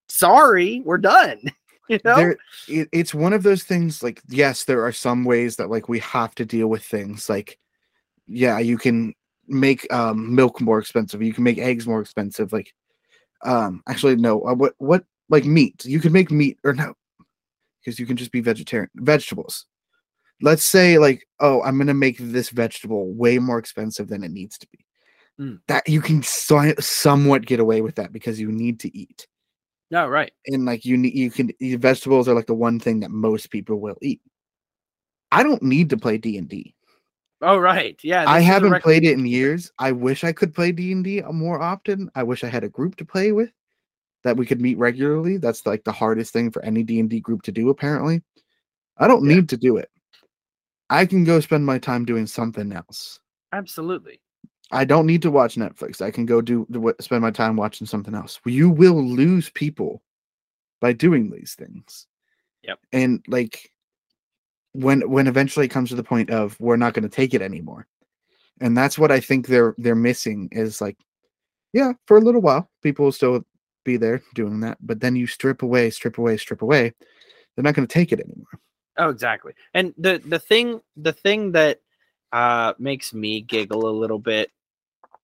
Sorry, we're done. You know? There, it, it's one of those things like, yes, there are some ways that like we have to deal with things like, yeah, you can make um, milk more expensive. You can make eggs more expensive. Like, um, actually, no, uh, what, what, like meat, you can make meat or no. Because you can just be vegetarian. Vegetables. Let's say like, oh, I'm going to make this vegetable way more expensive than it needs to be. Mm. That you can so- somewhat get away with that because you need to eat. No, right. And like you need, you can, vegetables are like the one thing that most people will eat. I don't need to play D and D. Oh, right. Yeah. I haven't rec- played it in years. I wish I could play D and D more often. I wish I had a group to play with that we could meet regularly. That's like the hardest thing for any D and D group to do, apparently. I don't yeah. need to do it. I can go spend my time doing something else. Absolutely. I don't need to watch Netflix. I can go do spend my time watching something else. You will lose people by doing these things. Yep. And like when when eventually it comes to the point of we're not going to take it anymore. And that's what I think they're they're missing is like, yeah, for a little while, people will still be there doing that, but then you strip away, strip away, strip away. They're not going to take it anymore. Oh, exactly. And the the thing the thing that uh, makes me giggle a little bit,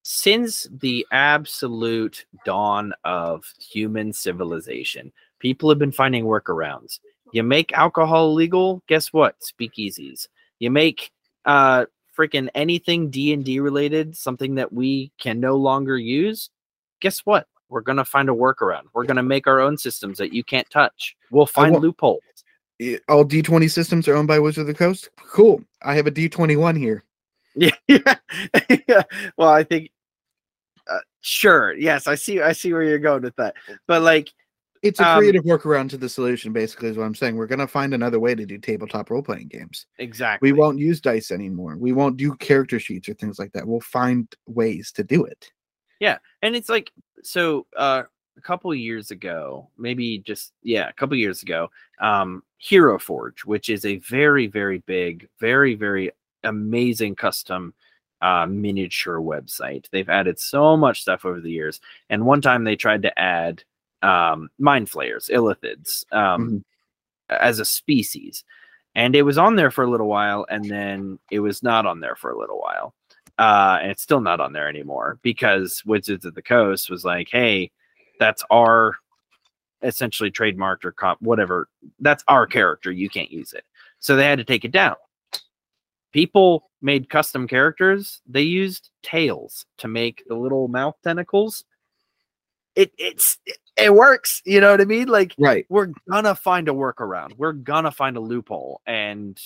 since the absolute dawn of human civilization, people have been finding workarounds. You make alcohol legal, guess what? Speakeasies. You make uh, freaking anything D and D related, something that we can no longer use, guess what? We're going to find a workaround. We're going to make our own systems that you can't touch. We'll find loopholes. All D twenty systems are owned by Wizards of the Coast? Cool. I have a D twenty-one here. Yeah. yeah. Well, I think, uh, sure. Yes, I see I see where you're going with that. But, like, it's a creative um, workaround to the solution, basically, is what I'm saying. We're going to find another way to do tabletop role-playing games. Exactly. We won't use dice anymore. We won't do character sheets or things like that. We'll find ways to do it. Yeah, and it's like, so uh, a couple years ago, maybe just, yeah, a couple years ago, um, Hero Forge, which is a very, very big, very, very amazing custom uh, miniature website. They've added so much stuff over the years. And one time they tried to add um, mind flayers, illithids, um, mm-hmm. as a species. And it was on there for a little while, and then it was not on there for a little while. Uh, and it's still not on there anymore because Wizards of the Coast was like, hey, that's our essentially trademarked or comp, whatever. That's our character. You can't use it. So they had to take it down. People made custom characters. They used tails to make the little mouth tentacles. It it's it works. You know what I mean? Like, right. We're gonna find a workaround. We're gonna find a loophole. And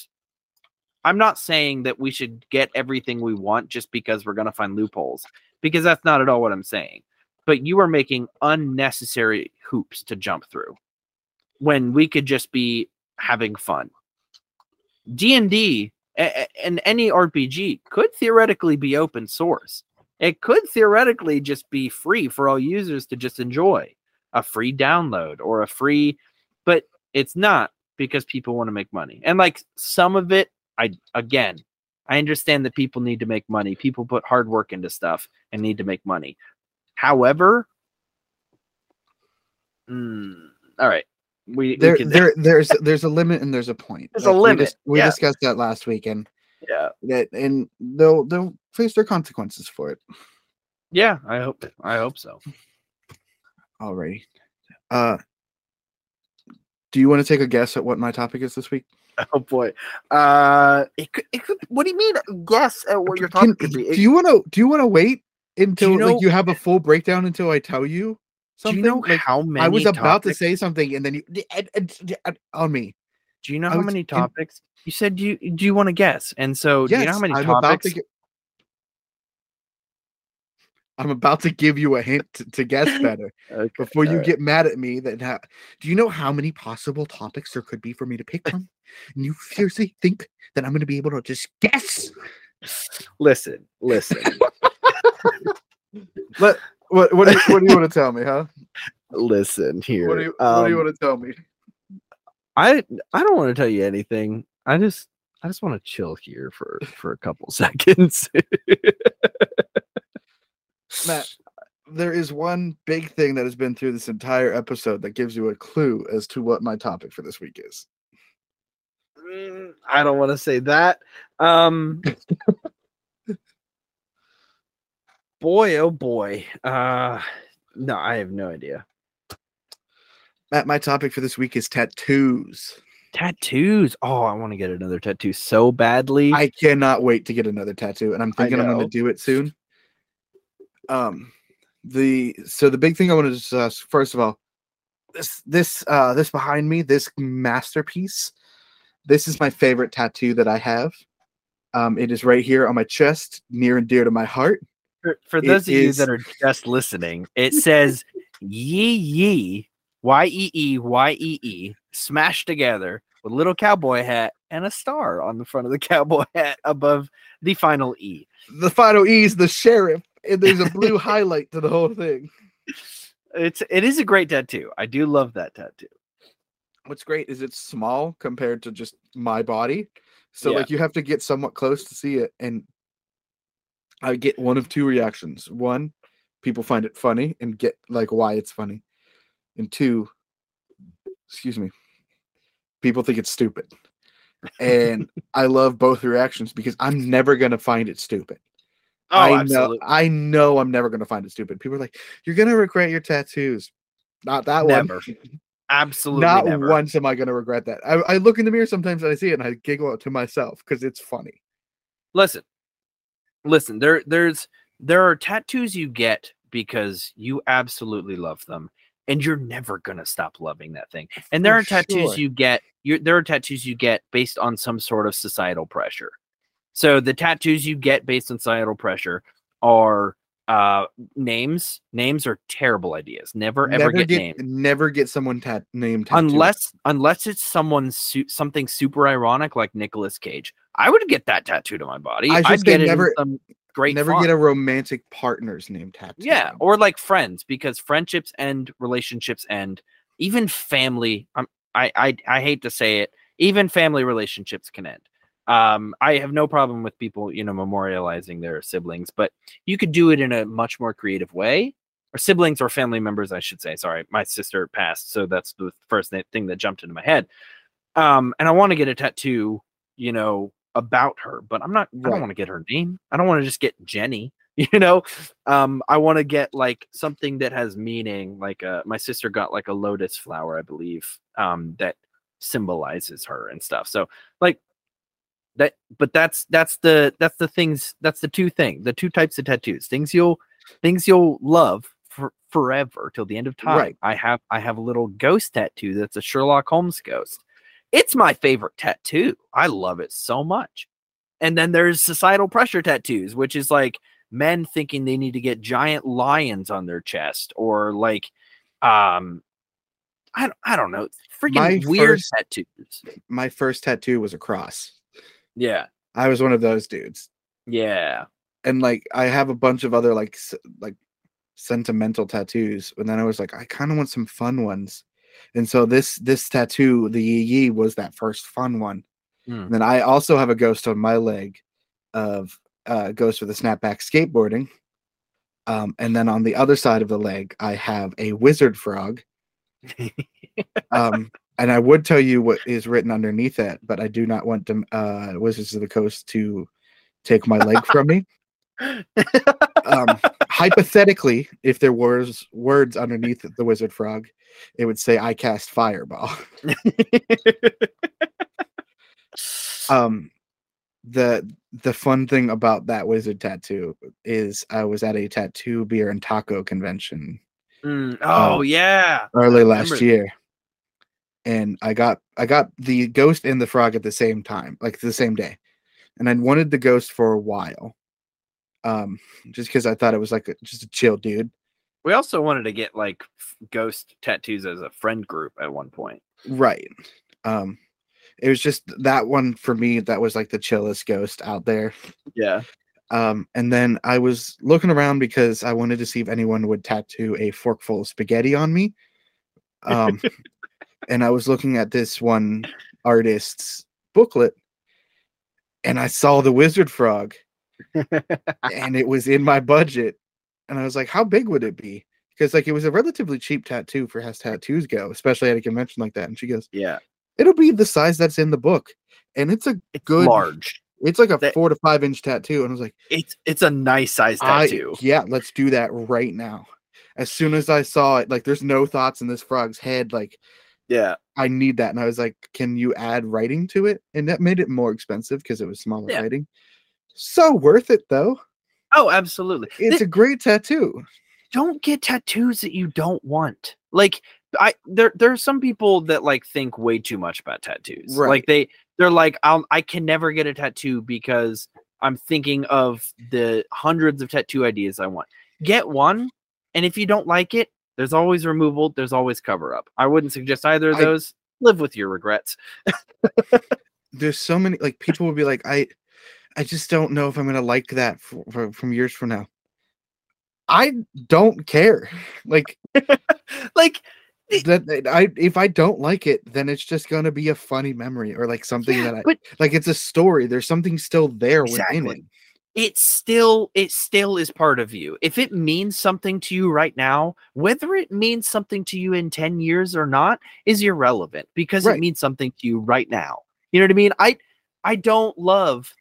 I'm not saying that we should get everything we want just because we're going to find loopholes, because that's not at all what I'm saying. But you are making unnecessary hoops to jump through when we could just be having fun. D and D and any R P G could theoretically be open source. It could theoretically just be free for all users to just enjoy, a free download or a free, but it's not because people want to make money. And like some of it, I, again, I understand that people need to make money. People put hard work into stuff and need to make money. However, mm, all right, we there we can, there there's there's a limit and there's a point. There's like a limit. We, dis- we yeah. discussed that last week, and yeah, that and they'll they'll face their consequences for it. Yeah, I hope I hope so. All right. Uh, do you want to take a guess at what my topic is this week? Oh boy! Uh, it could, it could, what do you mean? Guess at what your topic could be. Do you want to? Do you want to wait until you, know, like, you have a full breakdown until I tell you something? Do you know like, how many? I was topics, about to say something, and then you on me. Do you know I how was, many topics? And, you said you do you want to guess, and so yes, do you know how many I'm topics? About to get, I'm about to give you a hint to, to guess better okay, before you right. get mad at me. That ha- do you know how many possible topics there could be for me to pick from? And you seriously think that I'm going to be able to just guess? Listen, listen. Let, what, what, do you, what do you want to tell me, huh? Listen here. What do you, what um, do you want to tell me? I I don't want to tell you anything. I just I just want to chill here for, for a couple seconds. Matt, there is one big thing that has been through this entire episode that gives you a clue as to what my topic for this week is. I don't want to say that. Um, boy, oh boy. Uh, no, I have no idea. Matt, my topic for this week is tattoos. Tattoos. Oh, I want to get another tattoo so badly. I cannot wait to get another tattoo, and I'm thinking I'm going to do it soon. Um, the so the big thing I want to discuss, first of all, this this uh this behind me, this masterpiece, this is my favorite tattoo that I have. Um, it is right here on my chest, near and dear to my heart. For, for those it of is... you that are just listening, it says "Yee Yee Y E E Y E E" smashed together with a little cowboy hat and a star on the front of the cowboy hat above the final E. The final E is the sheriff. And there's a blue highlight to the whole thing. It's it is a great tattoo. I do love that tattoo. What's great is it's small compared to just my body, so yeah. like you have to get somewhat close to see it. And I get one of two reactions: one, people find it funny and get like why it's funny, and two, excuse me, people think it's stupid. And I love both reactions because I'm never gonna find it stupid. Oh, I know, I know I'm never going to find it stupid. People are like, you're going to regret your tattoos. Not that never. one. Absolutely not never. Once am I going to regret that. I, I look in the mirror sometimes and I see it and I giggle to myself because it's funny. Listen, listen, there, there's, there are tattoos you get because you absolutely love them and you're never going to stop loving that thing. And there For are tattoos sure. you get, you're, there are tattoos you get based on some sort of societal pressure. So the tattoos you get based on societal pressure are uh, names. Names are terrible ideas. Never, never ever get, get named. Never get someone ta- named tattooed. Unless, unless it's someone su- something super ironic like Nicolas Cage. I would get that tattoo to my body. I I'd get never, it some great Never fun. Get a romantic partner's name tattoo. Yeah, or like friends, because friendships end, relationships end. Even family, um, I, I, I hate to say it, even family relationships can end. Um, I have no problem with people, you know, memorializing their siblings, but you could do it in a much more creative way, or siblings or family members, I should say. Sorry, my sister passed, so that's the first thing that jumped into my head. Um, and I want to get a tattoo, you know, about her, but I'm not. Right. I don't want to get her name. I don't want to just get Jenny. You know, um, I want to get like something that has meaning. Like uh, my sister got like a lotus flower, I believe, um, that symbolizes her and stuff. So like. That, but that's that's the that's the things that's the two thing the two types of tattoos things you'll things you'll love for, forever till the end of time. Right. I have I have a little ghost tattoo that's a Sherlock Holmes ghost. It's my favorite tattoo. I love it so much. And then there's societal pressure tattoos, which is like men thinking they need to get giant lions on their chest or like um I I don't know freaking my weird first, tattoos. My first tattoo was a cross. Yeah, I was one of those dudes. Yeah, and like I have a bunch of other like s- like sentimental tattoos, and then I was like, I kind of want some fun ones, and so this this tattoo, the yee yee, was that first fun one. Mm. And then I also have a ghost on my leg, of uh, ghost with a snapback skateboarding, um, and then on the other side of the leg, I have a wizard frog. um. And I would tell you what is written underneath that, but I do not want to, uh, Wizards of the Coast to take my leg from me. Um, hypothetically, if there was words underneath the wizard frog, it would say, I cast fireball. um, the the fun thing about that wizard tattoo is I was at a tattoo, beer, and taco convention. Mm, oh, um, yeah. Early last year. And I got I got the ghost and the frog at the same time, like the same day. And I wanted the ghost for a while, um, just because I thought it was like a, just a chill dude. We also wanted to get like ghost tattoos as a friend group at one point. Right. Um, it was just that one for me that was like the chillest ghost out there. Yeah. Um, and then I was looking around because I wanted to see if anyone would tattoo a forkful of spaghetti on me. Um And I was looking at this one artist's booklet, and I saw the wizard frog, and it was in my budget. And I was like, how big would it be? Because like it was a relatively cheap tattoo for how tattoos go, especially at a convention like that. And she goes, yeah, it'll be the size that's in the book. And it's a it's good large. It's like a that, four to five inch tattoo. And I was like, it's it's a nice size tattoo. I, yeah, let's do that right now. As soon as I saw it, like there's no thoughts in this frog's head, like yeah, I need that. And I was like, can you add writing to it? And that made it more expensive because it was smaller yeah. writing. So worth it, though. Oh, absolutely. It's this, a great tattoo. Don't get tattoos that you don't want. Like, I there there are some people that, like, think way too much about tattoos. Right. Like, they, they're like, I'll, I can never get a tattoo because I'm thinking of the hundreds of tattoo ideas I want. Get one, and if you don't like it, there's always removal. There's always cover up. I wouldn't suggest either of those. I, Live with your regrets. There's so many, like, people will be like, I, I just don't know if I'm going to like that for, for, from years from now. I don't care. Like, like that. I, if I don't like it, then it's just going to be a funny memory or like something yeah, that I, but, like it's a story. There's something still there exactly. within it. It's still, it still is part of you. If it means something to you right now, whether it means something to you in ten years or not is irrelevant because right. it means something to you right now. You know what I mean? I, I don't love,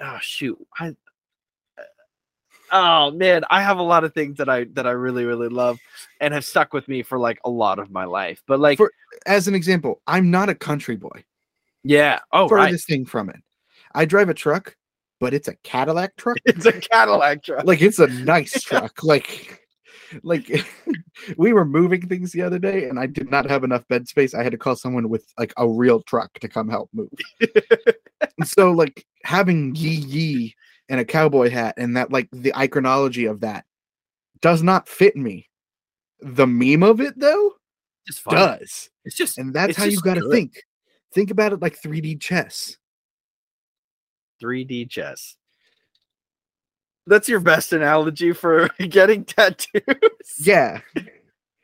oh shoot. I, oh man, I have a lot of things that I that I really really love and have stuck with me for like a lot of my life. But like, for, as an example, I'm not a country boy. Yeah. Oh, farthest thing from it. I drive a truck, but it's a Cadillac truck. It's a Cadillac truck. Like it's a nice truck. Like. Like we were moving things the other day and I did not have enough bed space. I had to call someone with like a real truck to come help move. And so like having Yee Yee and a cowboy hat and that, like the iconology of that does not fit me. The meme of it though just does. It's just, and that's how you got to think. Think about it like three D chess. three D chess. That's your best analogy for getting tattoos. Yeah.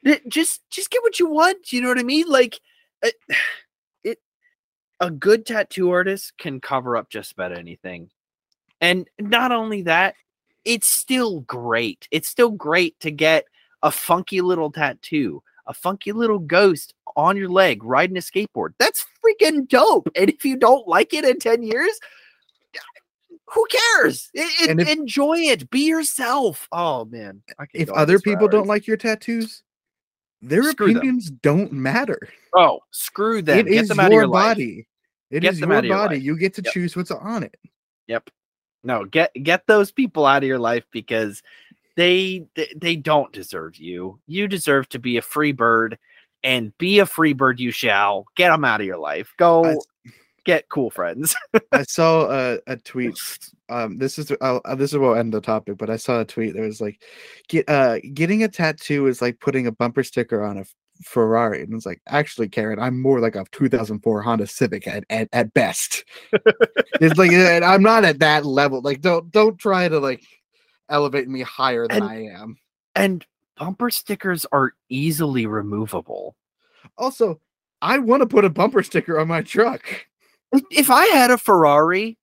It, just just get what you want. You know what I mean? Like, it, it, a good tattoo artist can cover up just about anything. And not only that, it's still great. It's still great to get a funky little tattoo, a funky little ghost on your leg riding a skateboard. That's freaking dope. And if you don't like it in ten years... who cares? It, it, if, enjoy it. Be yourself. Oh, man. If other people hours. Don't like your tattoos, their screw opinions them. Don't matter. Oh, screw them. It Get is them out your of your body. Life. It get is your body. Your you get to yep. choose what's on it. Yep. No, get get those people out of your life because they, they they don't deserve you. You deserve to be a free bird, and be a free bird you shall. Get them out of your life. Go... I, Get cool friends. I saw a, a tweet. Um, this is I'll, this is what will end the topic, but I saw a tweet that was like, "Get uh, getting a tattoo is like putting a bumper sticker on a Ferrari." And it's like, actually, Karen, I'm more like a two thousand four Honda Civic at at, at best. It's like I'm not at that level. Like, don't don't try to like elevate me higher than and, I am. And bumper stickers are easily removable. Also, I want to put a bumper sticker on my truck. If I had a Ferrari,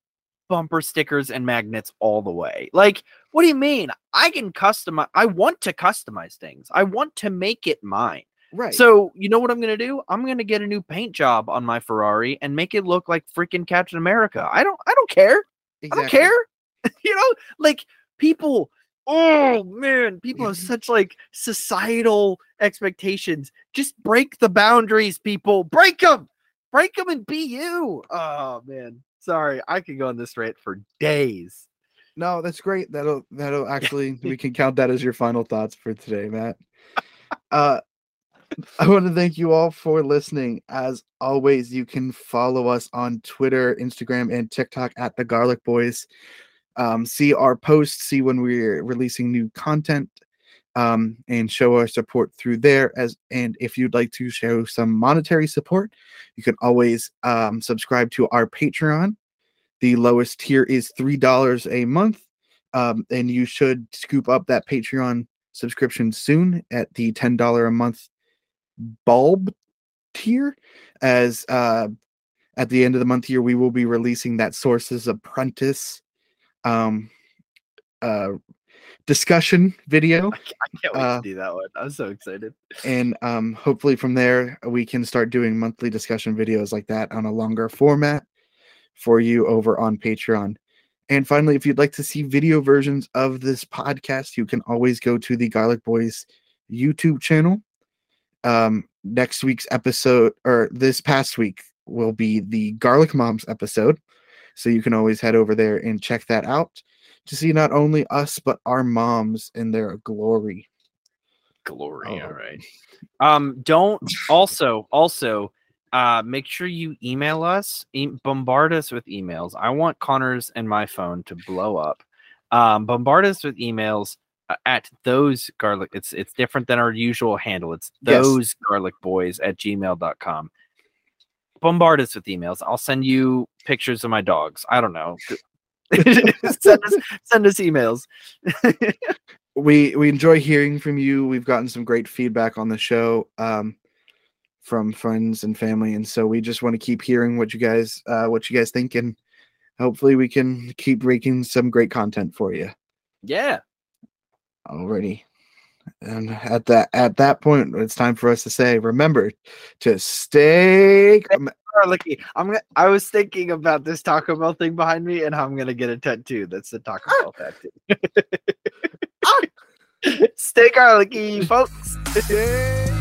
bumper stickers and magnets all the way. Like, what do you mean? I can customize. I want to customize things. I want to make it mine. Right. So you know what I'm going to do? I'm going to get a new paint job on my Ferrari and make it look like freaking Captain America. I don't, I don't care. Exactly. I don't care. You know, like people, oh man, people have such like societal expectations. Just break the boundaries, people. Break them. Break them and be you. Oh man, sorry, I could go on this rant for days. No, that's great. That'll that'll actually we can count that as your final thoughts for today, Matt. Uh, I want to thank you all for listening. As always, you can follow us on Twitter, Instagram, and TikTok at The Garlic Boys. Um, see our posts, see when we're releasing new content. Um, and show our support through there. As and if you'd like to show some monetary support, you can always um, subscribe to our Patreon. The lowest tier is three dollars a month, um, and you should scoop up that Patreon subscription soon at the ten dollars a month bulb tier. As uh, at the end of the month here, we will be releasing that Sources Apprentice um, uh, discussion video. I can't, I can't wait uh, to do that one. I'm so excited. And um, hopefully from there we can start doing monthly discussion videos like that on a longer format for you over on Patreon. And finally, if you'd like to see video versions of this podcast, you can always go to the Garlic Boys YouTube channel. Um, next week's episode, or this past week, will be the Garlic Moms episode. So you can always head over there and check that out to see not only us, but our moms in their glory. Glory, oh. All right. Um, don't, also, also, uh, make sure you email us, e- bombard us with emails. I want Connor's and my phone to blow up. Um, bombard us with emails at those garlic, it's it's different than our usual handle. It's those yes. garlic boys at gmail dot com. Bombard us with emails. I'll send you pictures of my dogs. I don't know. send, us, send us emails. we we enjoy hearing from you. We've gotten some great feedback on the show um, from friends and family, and so we just want to keep hearing what you guys uh, what you guys think, and hopefully we can keep making some great content for you. Yeah. Alrighty. And at that at that point, it's time for us to say, remember to stay. Garlicky. I'm gonna, I was thinking about this Taco Bell thing behind me, and how I'm gonna get a tattoo. That's the Taco Bell tattoo. Stay garlicky, folks.